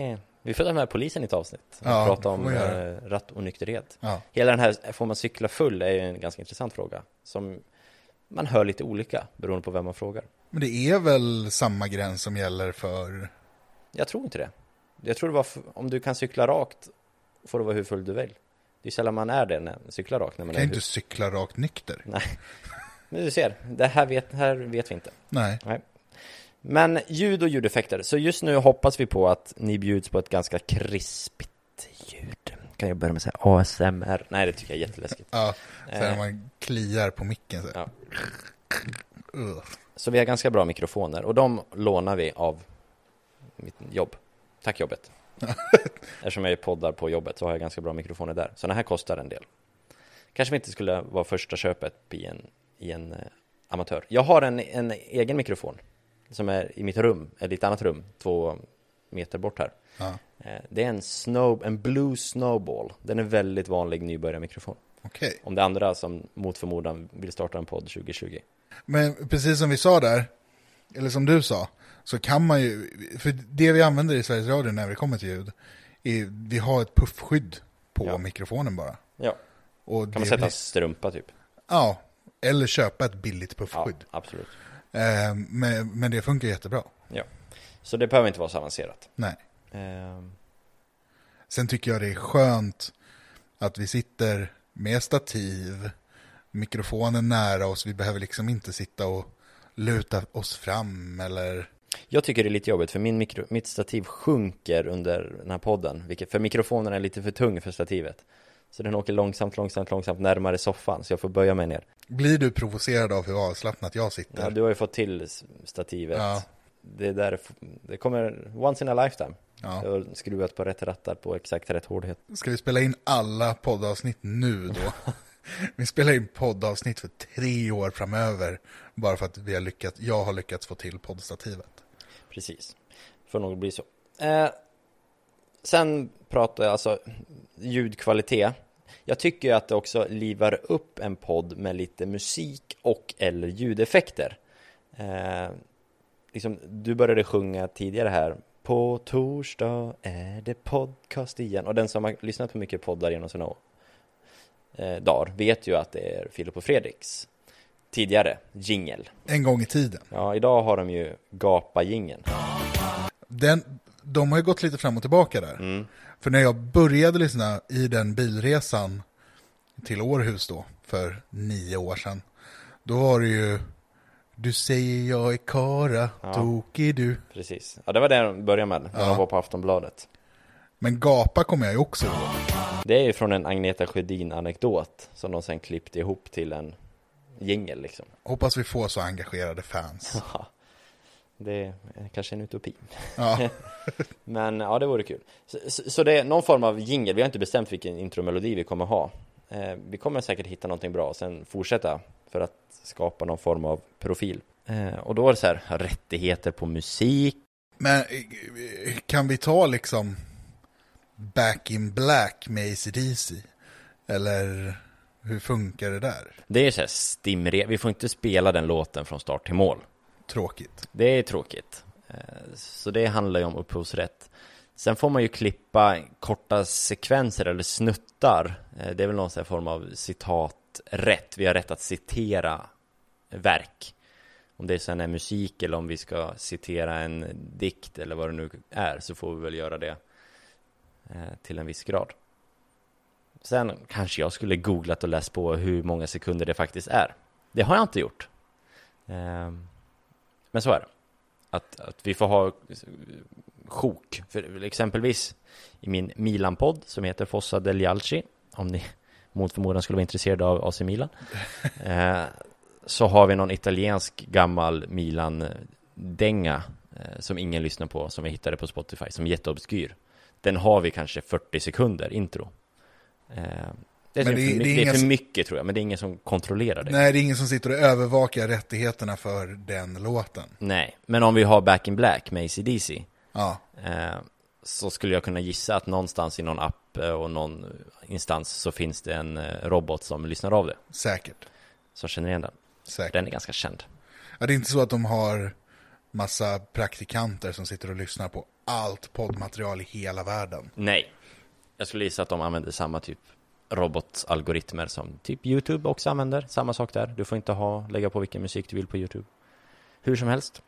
är... Vi får ta med polisen i ett avsnitt och ja, prata om ratt och nykterhet. Ja. Hela den här, får man cykla full, är ju en ganska intressant fråga. Som man hör lite olika, beroende på vem man frågar. Men det är väl samma gräns som gäller för... Jag tror inte det. Jag tror det var för, om du kan cykla rakt får du vara hur full du vill. Det är sällan man är det när man cyklar rakt. När man kan är inte hur... cykla rakt nykter. Nej, men du ser, det här vet, här vet vi inte. Nej. Nej. Men ljud och ljudeffekter. Så just nu hoppas vi på att ni bjuds på ett ganska krispigt ljud. Kan jag börja med säga A S M R? Nej, det tycker jag är jätteläskigt. Ja, så när man kliar på micken. Så. Ja. Så vi har ganska bra mikrofoner. Och de lånar vi av mitt jobb. Tack jobbet. Eftersom jag poddar på jobbet så har jag ganska bra mikrofoner där. Så den här kostar en del. Kanske inte skulle vara första köpet i en, i en eh, amatör. Jag har en, en egen mikrofon. Som är i mitt rum, eller i ett annat rum, två meter bort här. Ja. Det är en, snow, en Blue Snowball. Den är väldigt vanlig nybörjarmikrofon. Okay. Om det andra som mot förmodan vill starta en podd tjugo tjugo. Men precis som vi sa där, eller som du sa, så kan man ju... För det vi använder i Sveriges Radio när vi kommer till ljud, är, vi har ett puffskydd på ja. mikrofonen bara. Ja, och kan det man sätta blir... strumpa typ. Ja, eller köpa ett billigt puffskydd. Ja, absolut. Men, men det funkar jättebra. Ja. Så det behöver inte vara så avancerat. Nej. Um... Sen tycker jag det är skönt att vi sitter med stativ, mikrofonen nära oss. Vi behöver liksom inte sitta och luta oss fram eller... Jag tycker det är lite jobbigt för min mikro, mitt stativ sjunker under den här podden. Vilket, för mikrofonen är lite för tung för stativet. Så den åker långsamt, långsamt, långsamt närmare soffan. Så jag får böja mig ner. Blir du provocerad av hur avslappnat jag sitter? Ja, du har ju fått till stativet. Ja. Det, där, det kommer once in a lifetime. Ja. Jag har skruvat på rätt rattar på exakt rätt hårdhet. Ska vi spela in alla poddavsnitt nu då? Vi spelar in poddavsnitt för tre år framöver. Bara för att vi har lyckats, jag har lyckats få till poddstativet. Precis. För något blir så. Eh, sen pratar jag alltså ljudkvalitet. Jag tycker ju att det också livar upp en podd med lite musik och eller ljudeffekter. Eh, liksom, du började sjunga tidigare här På torsdag är det podcast igen. Och den som har lyssnat på mycket poddar genom sina eh, dagar vet ju att det är Filip och Fredriks tidigare jingle. En gång i tiden. Ja, idag har de ju gapa-jingeln. Den, de har ju gått lite fram och tillbaka där. Mm. För när jag började lyssna i den bilresan till Århus då, för nio år sedan, då var det ju du säger jag är kara, ja. Tokig du. Precis. Ja, det var det jag började med när ja. jag var på Aftonbladet. Men gapa kommer jag ju också ihåg. Det är ju från en Agneta Sjödin-anekdot som de sen klippte ihop till en jingle liksom. Hoppas vi får så engagerade fans. Ja. Det är kanske en utopi. Ja. Men ja, det vore kul. Så, så, så det är någon form av jingle. Vi har inte bestämt vilken intromelodi vi kommer ha. Eh, vi kommer säkert hitta någonting bra och sen fortsätta för att skapa någon form av profil. Eh, och då är det så här, rättigheter på musik. Men kan vi ta liksom Back in Black med A C D C? Eller hur funkar det där? Det är så här, stimre- vi får inte spela den låten från start till mål. Tråkigt. Det är tråkigt. Så det handlar ju om upphovsrätt. Sen får man ju klippa korta sekvenser eller snuttar. Det är väl någon sån här form av citaträtt. Vi har rätt att citera verk. Om det är sån här musik eller om vi ska citera en dikt eller vad det nu är, så får vi väl göra det till en viss grad. Sen kanske jag skulle googlat och läst på hur många sekunder det faktiskt är. Det har jag inte gjort. Men så är det. Att, att vi får ha sjok. För exempelvis i min Milan-podd som heter Fossa degli Alci, om ni mot förmodan skulle vara intresserade av A C Milan, eh, så har vi någon italiensk gammal Milan-dänga eh, som ingen lyssnar på, som vi hittade på Spotify, som är jätteobskyr. Den har vi kanske fyrtio sekunder intro. Eh, Det är, det, mycket, det, är ingen, det är för mycket tror jag, men det är ingen som kontrollerar det. Nej, det är ingen som sitter och övervakar rättigheterna för den låten. Nej, men om vi har Back in Black med A C D C, ja. eh, så skulle jag kunna gissa att någonstans i någon app och någon instans så finns det en robot som lyssnar av det. Säkert. Så känner igen den. Säkert. Den är ganska känd. Ja, det är inte så att de har massa praktikanter som sitter och lyssnar på allt poddmaterial i hela världen. Nej, jag skulle gissa att de använder samma typ robotalgoritmer som typ YouTube också använder. Samma sak där. Du får inte ha, lägga på vilken musik du vill på YouTube. Hur som helst.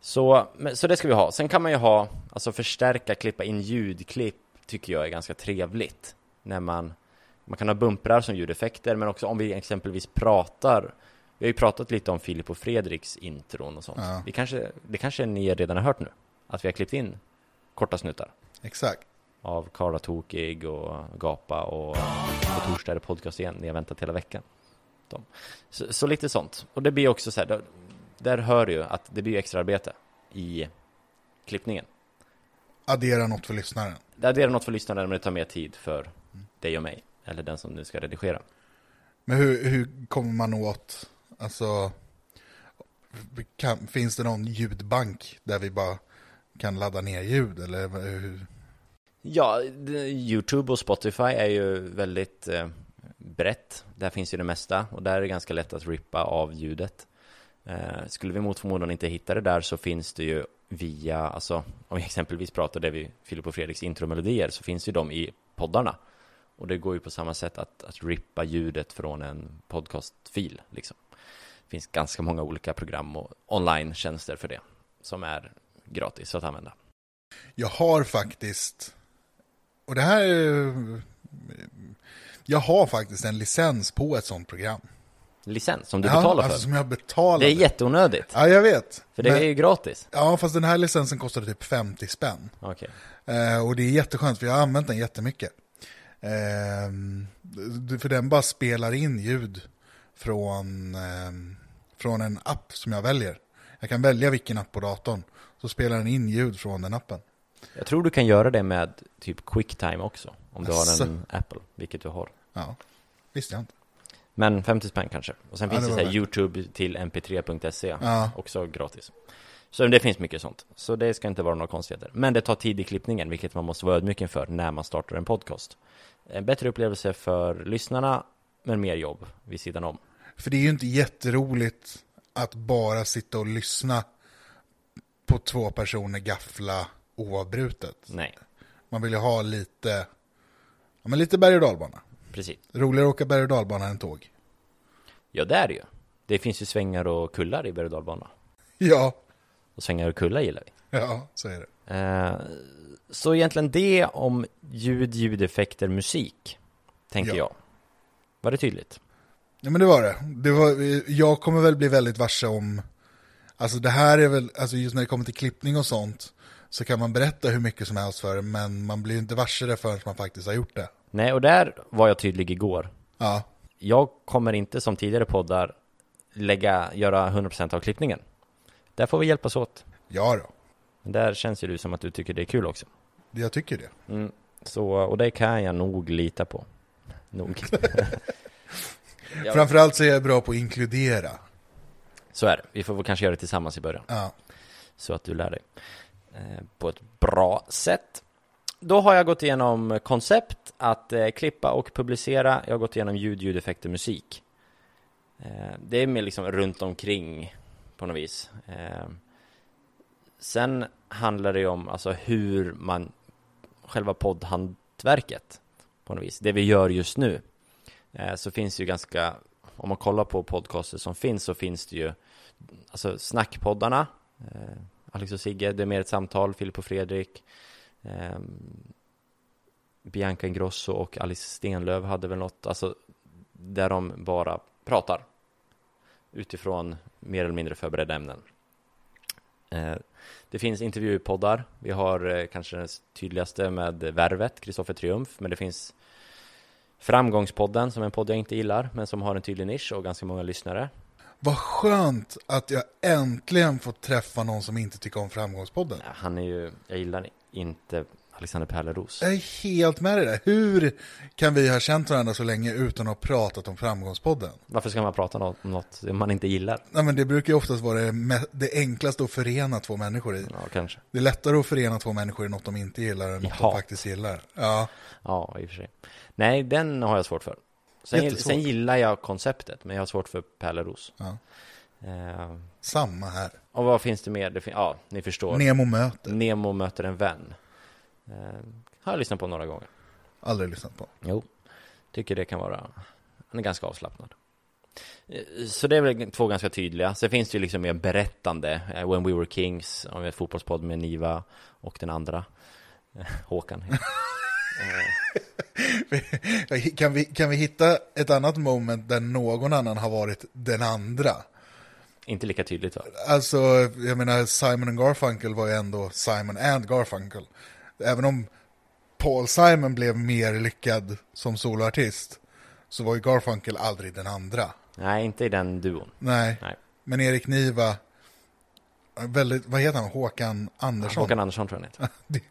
Så, så det ska vi ha. Sen kan man ju ha, alltså förstärka, klippa in ljudklipp tycker jag är ganska trevligt. När man, man kan ha bumprar som ljudeffekter, men också om vi exempelvis pratar. Vi har ju pratat lite om Filip och Fredriks intron och sånt. Ja. Vi kanske, det kanske ni redan har hört nu. Att vi har klippt in korta snuttar. Exakt. Av Karla Tokig och Gapa och på torsdag är det podcast igen. Ni har väntat hela veckan. De. Så, så lite sånt. Och det blir också så här, där, där hör du ju att det blir extra arbete i klippningen. Addera något för lyssnaren. Addera något för lyssnaren, men det tar mer tid för mm. dig och mig. Eller den som nu ska redigera. Men hur, hur kommer man åt? Alltså, kan, finns det någon ljudbank där vi bara kan ladda ner ljud? Eller hur? Ja, YouTube och Spotify är ju väldigt eh, brett. Där finns ju det mesta och där är det ganska lätt att rippa av ljudet. Eh, skulle vi mot förmodan inte hitta det där så finns det ju via, alltså om vi exempelvis pratade vid Filip och Fredriks intromelodier så finns ju de i poddarna. Och det går ju på samma sätt att, att rippa ljudet från en podcastfil liksom. Det finns ganska många olika program och online-tjänster för det som är gratis att använda. Jag har faktiskt... Och det här är, jag har faktiskt en licens på ett sånt program. Licens som du ja, betalar för? Alltså som jag betalar. Det är jätteonödigt. Ja, jag vet. För det men, är ju gratis. Ja, fast den här licensen kostade typ femtio spänn. Okay. Eh, och det är jätteskönt för jag har använt den jättemycket. Eh, för den bara spelar in ljud från, eh, från en app som jag väljer. Jag kan välja vilken app på datorn. Så spelar den in ljud från den appen. Jag tror du kan göra det med typ QuickTime också. Om du alltså. har en Apple, vilket du har. Ja, visste jag inte. Men femtio spänn kanske. Och sen ja, finns det, det så här YouTube till m p tre punkt se. Ja. Också gratis. Så det finns mycket sånt. Så det ska inte vara några konstigheter. Men det tar tid i klippningen, vilket man måste vara ödmjuk inför när man startar en podcast. En bättre upplevelse för lyssnarna, men mer jobb vid sidan om. För det är ju inte jätteroligt att bara sitta och lyssna på två personer gaffla oavbrutet. Nej. Man vill ju ha lite, ja, men lite berg- och dalbana. Precis. Roligare att åka berg- och dalbana än tåg. Ja, det är det ju. Det finns ju svängar och kullar i berg- och dalbana. Ja. Och svängar och kullar gillar vi. Ja, så är det. Eh, så egentligen det om ljud, ljudeffekter, musik, tänker ja. jag. Var det tydligt? Ja, men det var det. det var, jag kommer väl bli väldigt varse om... Alltså det här är väl... Alltså just när det kommer till klippning och sånt så kan man berätta hur mycket som helst för det, men man blir inte varse det förrän man faktiskt har gjort det. Nej, och där var jag tydlig igår. Ja. Jag kommer inte som tidigare poddar lägga, göra hundra procent av klippningen. Där får vi hjälpas åt. Ja då. Där känns ju du som att du tycker det är kul också. Jag tycker det. Mm, så, och det kan jag nog lita på. Nog. Jag... Framförallt så är jag bra på att inkludera. Så är det. Vi får väl kanske göra det tillsammans i början. Ja. Så att du lär dig eh, på ett bra sätt. Då har jag gått igenom koncept att eh, klippa och publicera. Jag har gått igenom ljud, ljudeffekter, musik. Eh, det är mer liksom runt omkring på något vis. Eh, sen handlar det om alltså, hur man själva poddhantverket på något vis. Det vi gör just nu. Så finns det ju ganska, om man kollar på podcaster som finns så finns det ju alltså snackpoddarna, eh, Alex och Sigge, det är mer ett samtal, Filip och Fredrik, eh, Bianca Ingrosso och Alice Stenlöv hade väl något, alltså där de bara pratar utifrån mer eller mindre förberedda ämnen. Eh, det finns intervjupoddar, vi har eh, kanske den tydligaste med Värvet, Kristoffer Triumf, men det finns Framgångspodden som är en podd jag inte gillar men som har en tydlig nisch och ganska många lyssnare. Vad skönt att jag äntligen får träffa någon som inte tycker om Framgångspodden. Nej, han är ju, jag gillar inte Alexander Perleros. Jag är helt med dig där. Hur kan vi ha känt varandra så länge utan att ha pratat om Framgångspodden? Varför ska man prata om något man inte gillar? Nej, men det brukar ju oftast vara det, det enklaste att förena två människor i. Ja, kanske. Det är lättare att förena två människor i något de inte gillar än något de faktiskt gillar. Ja. Ja, i och för sig. Nej, den har jag svårt för. Sen, sen gillar jag konceptet, men jag har svårt för Perleros. Ja. Uh, Samma här. Och vad finns det mer? Det fin- ja, ni förstår. Nemo möter. Nemo möter en vän. Uh, har jag lyssnat på några gånger. Aldrig lyssnat på. Jo, tycker det kan vara en ganska avslappnad. Uh, så det är väl två ganska tydliga. Sen finns det ju liksom mer berättande. Uh, When we were Kings, om vi har fotbollspodd med Niva och den andra. Uh, Håkan. uh. kan, vi, kan vi hitta ett annat moment där någon annan har varit den andra? Inte lika tydligt va? Alltså, jag menar Simon och Garfunkel var ju ändå Simon and Garfunkel. Även om Paul Simon blev mer lyckad som soloartist så var ju Garfunkel aldrig den andra. Nej, inte i den duon. Nej, Nej. Men Erik Niva, väldigt, vad heter han? Håkan Andersson. Håkan Andersson tror jag inte.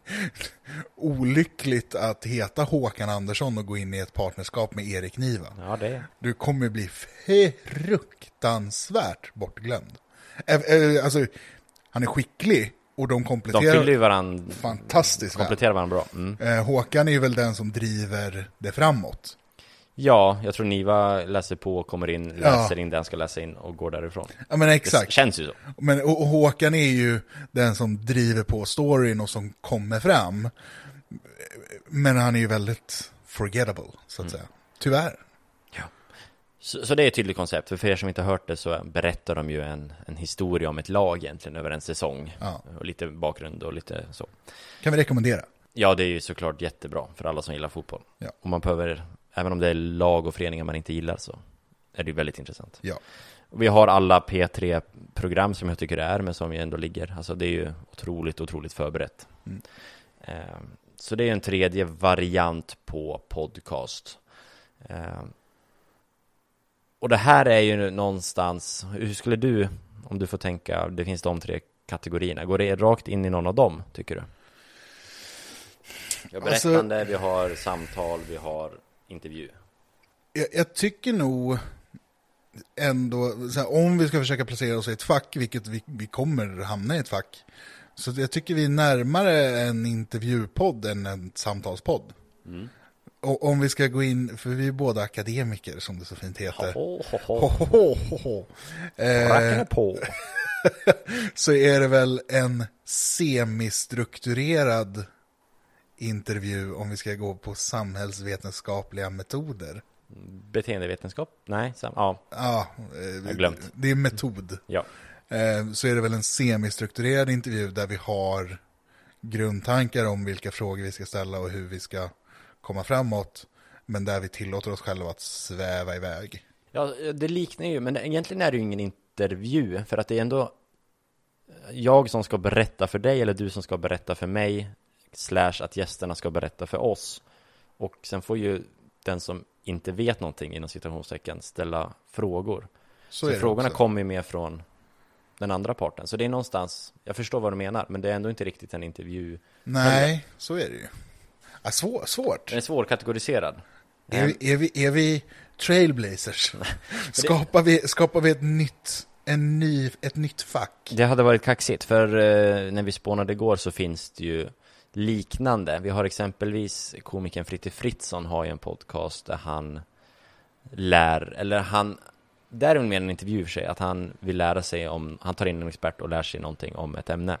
Olyckligt att heta Håkan Andersson och gå in i ett partnerskap med Erik Niva. Ja, det är. Du kommer bli fruktansvärt bortglömd. Alltså, han är skicklig. Och de kompletterar, de fyller ju varandra fantastiskt, kompletterar varandra bra. Mm. Håkan är ju väl den som driver det framåt. Ja, jag tror Niva läser på och kommer in, läser ja. in det han ska läsa in och går därifrån. Ja, men exakt. Det känns ju så. Men, och, och Håkan är ju den som driver på storyn och som kommer fram. Men han är ju väldigt forgettable, så att mm. säga. Tyvärr. Ja. Så, så det är ett tydligt koncept. För, för er som inte har hört det så berättar de ju en, en historia om ett lag egentligen över en säsong. Ja. Och lite bakgrund och lite så. Kan vi rekommendera? Ja, det är ju såklart jättebra för alla som gillar fotboll. Ja. Och man behöver... Även om det är lag och föreningar man inte gillar så är det ju väldigt intressant. Ja. Vi har alla P tre-program som jag tycker det är, men som ändå ligger. Alltså det är ju otroligt, otroligt förberett. Mm. Så det är en tredje variant på podcast. Och det här är ju någonstans... Hur skulle du, om du får tänka, det finns de tre kategorierna. Går det rakt in i någon av dem, tycker du? Vi har berättande, alltså... vi har samtal, vi har... intervju. Jag, jag tycker nog ändå så här, om vi ska försöka placera oss i ett fack, vilket vi, vi kommer hamna i ett fack, så jag tycker vi är närmare en intervjupodd än en samtalspodd. Mm. Och om vi ska gå in, för vi är båda akademiker som det så fint heter. Ho, ho, ho. Ho, ho, ho, ho. Eh, på. Så är det väl en semistrukturerad intervju om vi ska gå på samhällsvetenskapliga metoder. Beteendevetenskap? Nej, sam- ja. Ja, jag glömt. Det är metod. Ja. Så är det väl en semistrukturerad intervju där vi har grundtankar om vilka frågor vi ska ställa och hur vi ska komma framåt, men där vi tillåter oss själva att sväva iväg. Ja, det liknar ju, men egentligen är det ju ingen intervju, för att det är ändå jag som ska berätta för dig eller du som ska berätta för mig slash att gästerna ska berätta för oss. Och sen får ju den som inte vet någonting inom citationstecken ställa frågor. Så, så frågorna också kommer ju mer från den andra parten. Så det är någonstans, jag förstår vad du menar, men det är ändå inte riktigt en intervju. Nej, så är det ju. Ja, svår, svårt. Den är svårkategoriserad. Är vi, är vi, är vi trailblazers? Skapar vi, skapar vi ett nytt... En ny, ett nytt fack. Det hade varit kaxigt, för eh, när vi spånade igår så finns det ju liknande. Vi har exempelvis komikern Fritz Fritson har ju en podcast där han lär, eller han, där är mer en intervju för sig, att han vill lära sig om, han tar in en expert och lär sig någonting om ett ämne.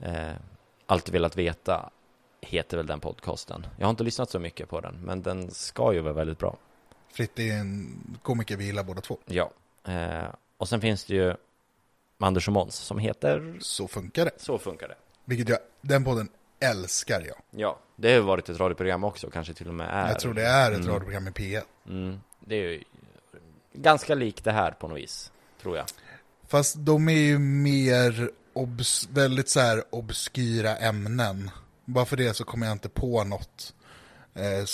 Eh, Allt du vill att veta heter väl den podcasten. Jag har inte lyssnat så mycket på den, men den ska ju vara väldigt bra. Fritz är en komiker vi gillar båda två. Ja, eh, och sen finns det ju Anders och Måns som heter... Så funkar det. Så funkar det. Vilket jag, den podden älskar jag. Ja, det har ju varit ett radioprogram också. Kanske till och med är... Jag tror det är ett mm. radioprogram i P ett. Mm. Det är ju ganska likt det här på något vis, tror jag. Fast de är ju mer obs, väldigt så här obskyra ämnen. Bara för det så kommer jag inte på något eh,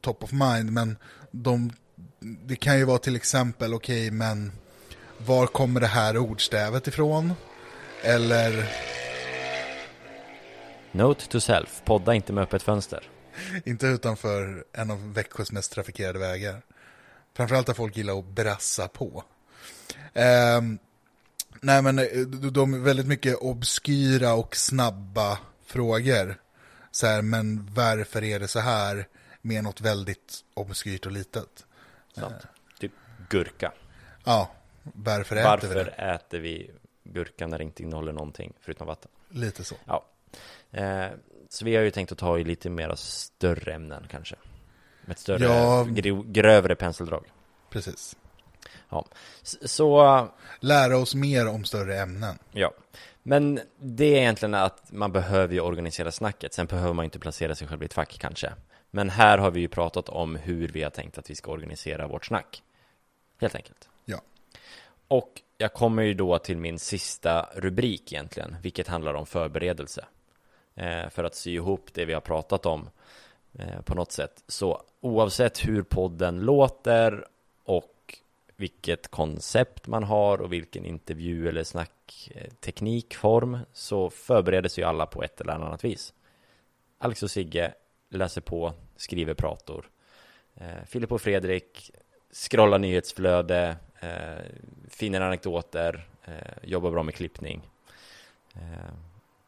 top of mind. Men de, det kan ju vara till exempel, okej, okay, men... Var kommer det här ordstävet ifrån? Eller... Note to self. Podda inte med öppet fönster. Inte utanför en av Växjös mest trafikerade vägar. Framförallt att folk gillar att brassa på. Eh, nej men de är väldigt mycket obskyra och snabba frågor. Så här, men varför är det så här? Med något väldigt obskyrt och litet. Sant. Eh. Typ gurka. Ja. Varför äter, Varför vi äter vi gurka när det inte innehåller någonting förutom vatten? Lite så. Ja. Eh, så vi har ju tänkt att ta i lite mer större ämnen kanske. Med ett större, ja, gr- grövre penseldrag. Precis. Ja. S- så... Lära oss mer om större ämnen. Ja. Men det är egentligen att man behöver ju organisera snacket. Sen behöver man inte placera sig själv i ett fack kanske. Men här har vi ju pratat om hur vi har tänkt att vi ska organisera vårt snack. Helt enkelt. Ja. Och jag kommer ju då till min sista rubrik egentligen, vilket handlar om förberedelse. Eh, för att sy ihop det vi har pratat om eh, på något sätt. Så oavsett hur podden låter och vilket koncept man har och vilken intervju eller snackteknikform, så förbereder sig alla på ett eller annat vis. Alex och Sigge läser på, skriver prator. Eh, Filip och Fredrik scrollar nyhetsflöde, Eh, finner anekdoter, eh, jobbar bra med klippning. eh,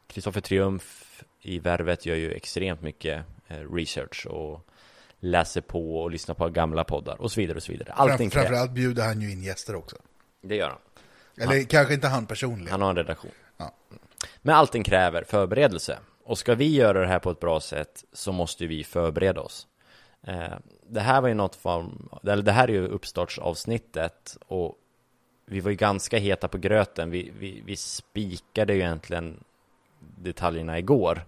Kristoffer Triumf i Värvet gör ju extremt mycket eh, research och läser på och lyssnar på gamla poddar och så vidare och så vidare. Allting Framf- framförallt bjuder han ju in gäster också. Det gör han. Eller han, kanske inte han personligen. Han har en redaktion. Ja. Men allting kräver förberedelse. Och ska vi göra det här på ett bra sätt så måste vi förbereda oss. Det här var ju något form, eller det här är ju uppstartsavsnittet och vi var ju ganska heta på gröten. Vi, vi, vi spikade ju egentligen detaljerna igår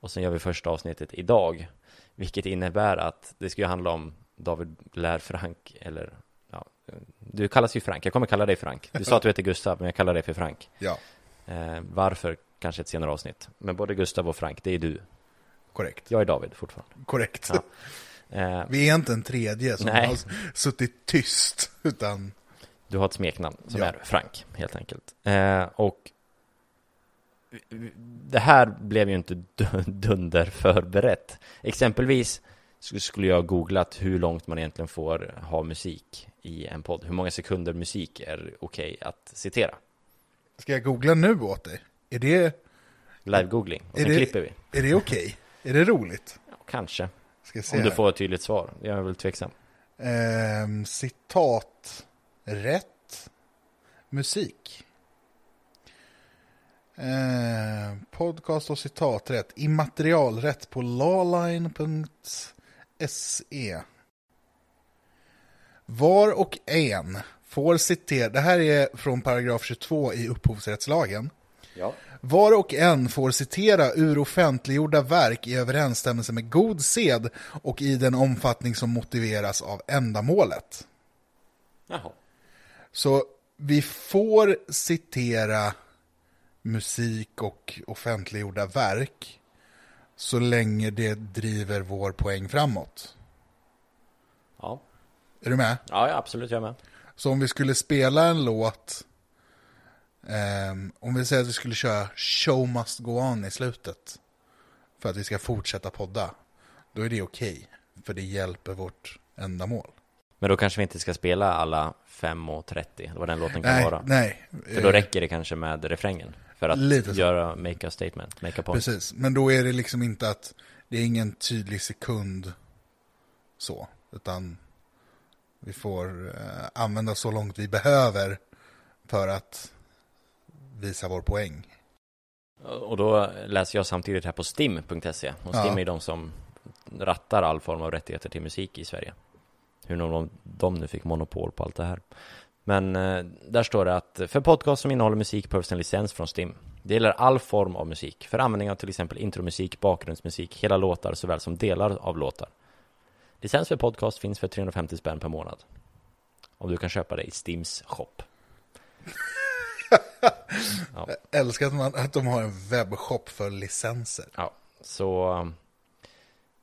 och sen gör vi första avsnittet idag, vilket innebär att det ska ju handla om David lär Frank, eller ja, du kallas ju Frank, jag kommer kalla dig Frank. Du sa att du heter Gustav, men jag kallar dig för Frank. Ja. Varför? Kanske ett senare avsnitt. Men både Gustav och Frank, det är du. Korrekt. Jag är David fortfarande. Korrekt. Ja. Eh, Vi är inte en tredje som nej. har suttit tyst, utan... Du har ett smeknamn som ja. är Frank, helt enkelt. Eh, och det här blev ju inte dunder förberett. Exempelvis skulle jag googlat hur långt man egentligen får ha musik i en podd. Hur många sekunder musik är okej att citera. Ska jag googla nu åt dig? Är det... Live-googling. Och sen det, klipper vi. Är det okej? Okay? Är det roligt? Ja, kanske. Ska se Om du här. får ett tydligt svar. Jag är väl tveksam. Ehm, citat. Rätt. Musik. Eh, podcast och citaträtt, immaterialrätt på lawline punkt se. Var och en får citera, det här är från paragraf tjugotvå i upphovsrättslagen. Ja. Var och en får citera ur offentliggjorda verk i överensstämmelse med god sed och i den omfattning som motiveras av ändamålet. Jaha. Så vi får citera musik och offentliggjorda verk så länge det driver vår poäng framåt. Ja. Är du med? Ja, absolut, jag är med. Så om vi skulle spela en låt, um, om vi säger att vi skulle köra Show Must Go On i slutet för att vi ska fortsätta podda, då är det okej, okay, för det hjälper vårt ändamål. Men då kanske vi inte ska spela alla fem och trettio, det var den låten kan nej, vara. Nej. För då räcker det kanske med refrängen för att lite göra make a statement, make a point. Precis, men då är det liksom inte att det är ingen tydlig sekund så, utan vi får använda så långt vi behöver för att visa vår poäng. Och då läser jag samtidigt här på stim punkt se. Och Stim ja. är de som rattar all form av rättigheter till musik i Sverige. Hur de, de nu fick monopol på allt det här. Men där står det att för podcast som innehåller musik behövs en licens från Stim. Det gäller all form av musik. För användning av till exempel intromusik, bakgrundsmusik, hela låtar såväl som delar av låtar. Licens för podcast finns för trehundrafemtio spänn per månad. Om du kan köpa det i Stims shop. Ja. Jag älskar att, man, att de har en webbshop för licenser. Ja, så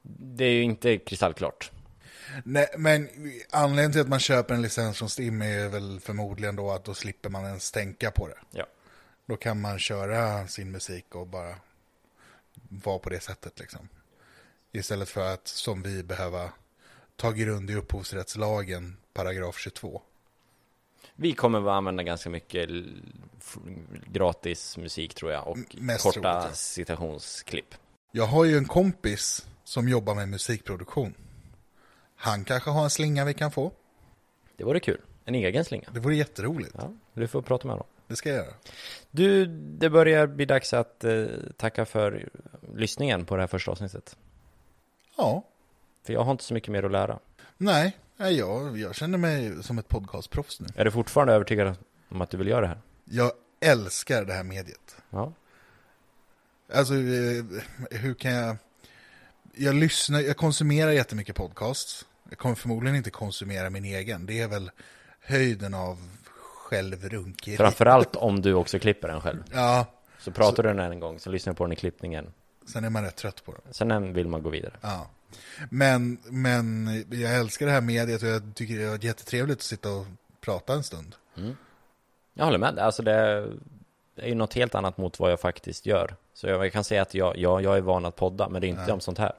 det är ju inte kristallklart. Nej, men anledningen till att man köper en licens från Stim är väl förmodligen då att då slipper man ens tänka på det. Ja. Då kan man köra sin musik och bara vara på det sättet liksom. Istället för att som vi behöver ta grund i upphovsrättslagen paragraf tjugotvå. Vi kommer att använda ganska mycket gratis musik tror jag och mest korta roligt, citationsklipp. Jag har ju en kompis som jobbar med musikproduktion. Han kanske har en slinga vi kan få. Det vore kul. En egen slinga. Det vore jätteroligt. Ja, du får prata med honom. Det ska jag göra. Du, det börjar bli dags att eh, tacka för lyssningen på det här första avsnittet. Ja. För jag har inte så mycket mer att lära. Nej, jag, jag känner mig som ett podcastproffs nu. Är du fortfarande övertygad om att du vill göra det här? Jag älskar det här mediet. Ja. Alltså, hur kan jag... Jag lyssnar, jag konsumerar jättemycket podcasts. Jag kommer förmodligen inte konsumera min egen. Det är väl höjden av självrunkeri. Framförallt om du också klipper den själv. Ja. Så pratar så... du den en gång, så lyssnar du på den i klippningen. Sen är man rätt trött på den. Sen vill man gå vidare. Ja. Men, men jag älskar det här mediet och jag tycker det är jättetrevligt att sitta och prata en stund. Mm. Jag håller med. Alltså det är ju något helt annat mot vad jag faktiskt gör. Så jag kan säga att jag, jag, jag är van att podda, men det är inte ja. om sånt här.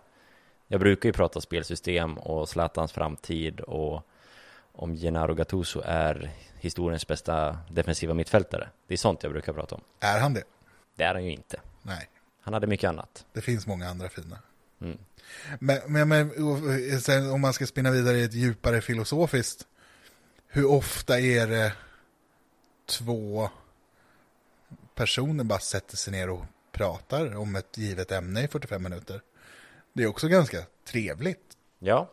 Jag brukar ju prata spelsystem och Zlatans framtid och om Gennaro Gattuso är historiens bästa defensiva mittfältare. Det är sånt jag brukar prata om. Är han det? Det är han ju inte. Nej. Han hade mycket annat. Det finns många andra fina. Mm. Men, men, men om man ska spinna vidare i ett djupare filosofiskt, hur ofta är det två personer bara sätter sig ner och pratar om ett givet ämne i fyrtiofem minuter? Det är också ganska trevligt. Ja,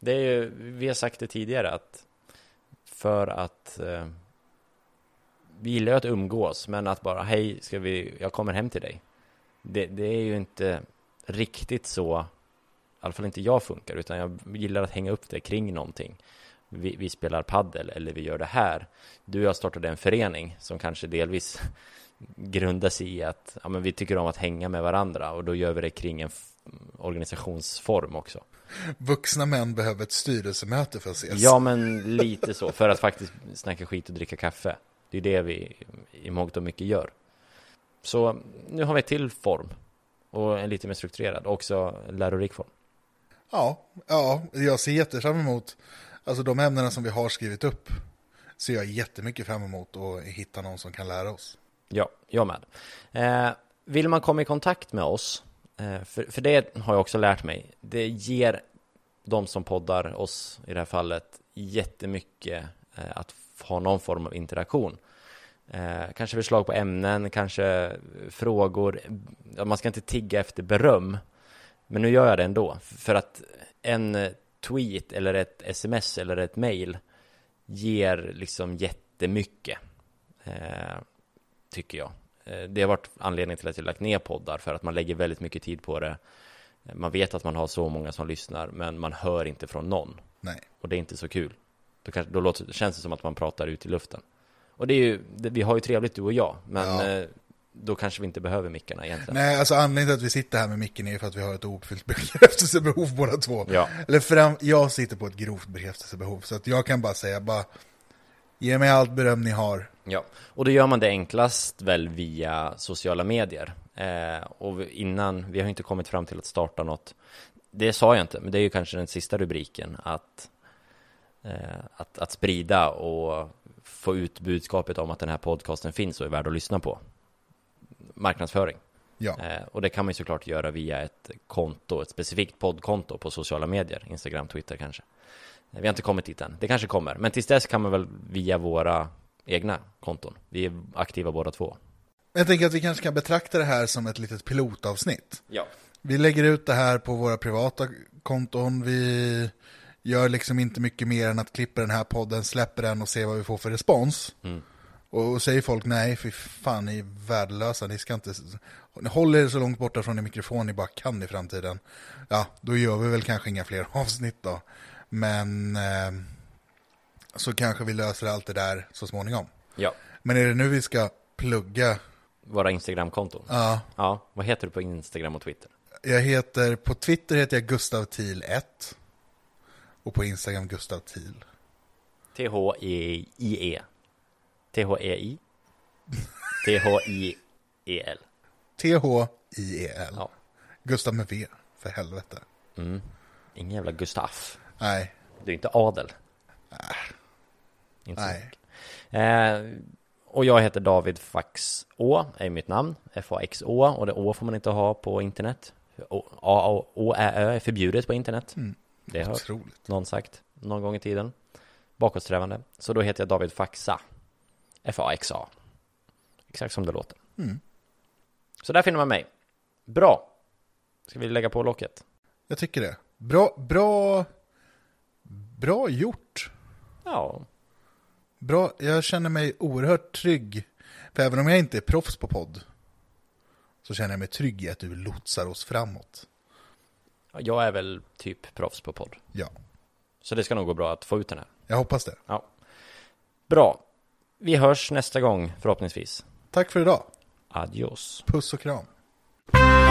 det är ju, vi har sagt det tidigare att för att eh, vi gillar att umgås, men att bara hej, ska vi, jag kommer hem till dig. Det, det är ju inte riktigt så, i alla fall inte jag funkar, utan jag gillar att hänga upp det kring någonting. Vi, vi spelar paddel eller vi gör det här. Du och jag startade en förening som kanske delvis grundar sig i att ja, men vi tycker om att hänga med varandra och då gör vi det kring en f- organisationsform också. Vuxna män behöver ett styrelsemöte för att ses. Ja, men lite så, för att faktiskt snacka skit och dricka kaffe. Det är det vi i mångt och mycket gör. Så nu har vi till form och en lite mer strukturerad och också lärorik form. Ja, ja, jag ser jättefram emot alltså de ämnena som vi har skrivit upp ser jag jättemycket fram emot att hitta någon som kan lära oss. Ja, jag med. Eh, vill man komma i kontakt med oss, eh, för, för det har jag också lärt mig, det ger de som poddar oss i det här fallet jättemycket eh, att ha någon form av interaktion. Eh, kanske förslag på ämnen, kanske frågor. Man ska inte tigga efter beröm. Men nu gör jag det ändå. För att en tweet eller ett sms eller ett mejl ger liksom jättemycket. Eh, tycker jag. Eh, det har varit anledningen till att jag lagt ner poddar. För att man lägger väldigt mycket tid på det. Man vet att man har så många som lyssnar. Men man hör inte från någon. Nej. Och det är inte så kul. Då, kanske, då låter, det känns det som att man pratar ut i luften. Och det är ju, det, vi har ju trevligt du och jag. Men ja. Då kanske vi inte behöver mickarna egentligen. Nej, alltså anledningen till att vi sitter här med micken är för att vi har ett ouppfyllt bekräftelsebehov båda två. Ja. Eller fram, jag sitter på ett grovt bekräftelsebehov. Så att jag kan bara säga, bara, ge mig allt beröm ni har. Ja, och då gör man det enklast väl via sociala medier. Eh, och innan, vi har inte kommit fram till att starta något. Det sa jag inte, men det är ju kanske den sista rubriken. Att, eh, att, att sprida och få ut budskapet om att den här podcasten finns och är värd att lyssna på. Marknadsföring. Ja. Eh, och det kan man ju såklart göra via ett konto, ett specifikt poddkonto på sociala medier. Instagram, Twitter kanske. Vi har inte kommit dit än. Det kanske kommer. Men tills dess kan man väl via våra egna konton. Vi är aktiva båda två. Jag tänker att vi kanske kan betrakta det här som ett litet pilotavsnitt. Ja. Vi lägger ut det här på våra privata konton. Vi gör liksom inte mycket mer än att klippa den här podden, släpper den och ser vad vi får för respons. Mm. Och säger folk, nej, för fan, ni är värdelösa. Ni ska inte... Håll er så långt borta från er mikrofon ni bara kan i framtiden. Ja, då gör vi väl kanske inga fler avsnitt då. Men eh, så kanske vi löser allt det där så småningom. Ja. Men är det nu vi ska plugga... Våra Instagram-konton? Ja. Ja. Vad heter du på Instagram och Twitter? Jag heter... På Twitter heter jag Gustav Thiel ett. Och på Instagram Gustav Thiel. T H E I E. T H E I. T H I E L. T H I E L. Ja. Gustav med V, för helvete. Mm. Ingen jävla Gustaf. Nej. Du är inte adel. Äh. Inte Nej. Eh, och jag heter David Faxå, är mitt namn. F A X Å. Och det Å får man inte ha på internet. A Å Ä Ö är förbjudet på internet. Mm. Det har otroligt. Någon sagt någon gång i tiden. Bakåtsträvande. Så då heter jag David Faxa. F A X A. Exakt som det låter. Mm. Så där finner man mig. Bra. Ska vi lägga på locket? Jag tycker det. Bra, bra, bra gjort. Ja. Bra. Jag känner mig oerhört trygg. För även om jag inte är proffs på podd så känner jag mig trygg i att du lotsar oss framåt. Jag är väl typ proffs på podd. Ja. Så det ska nog gå bra att få ut den här. Jag hoppas det. Ja. Bra. Vi hörs nästa gång förhoppningsvis. Tack för idag. Adios. Puss och kram.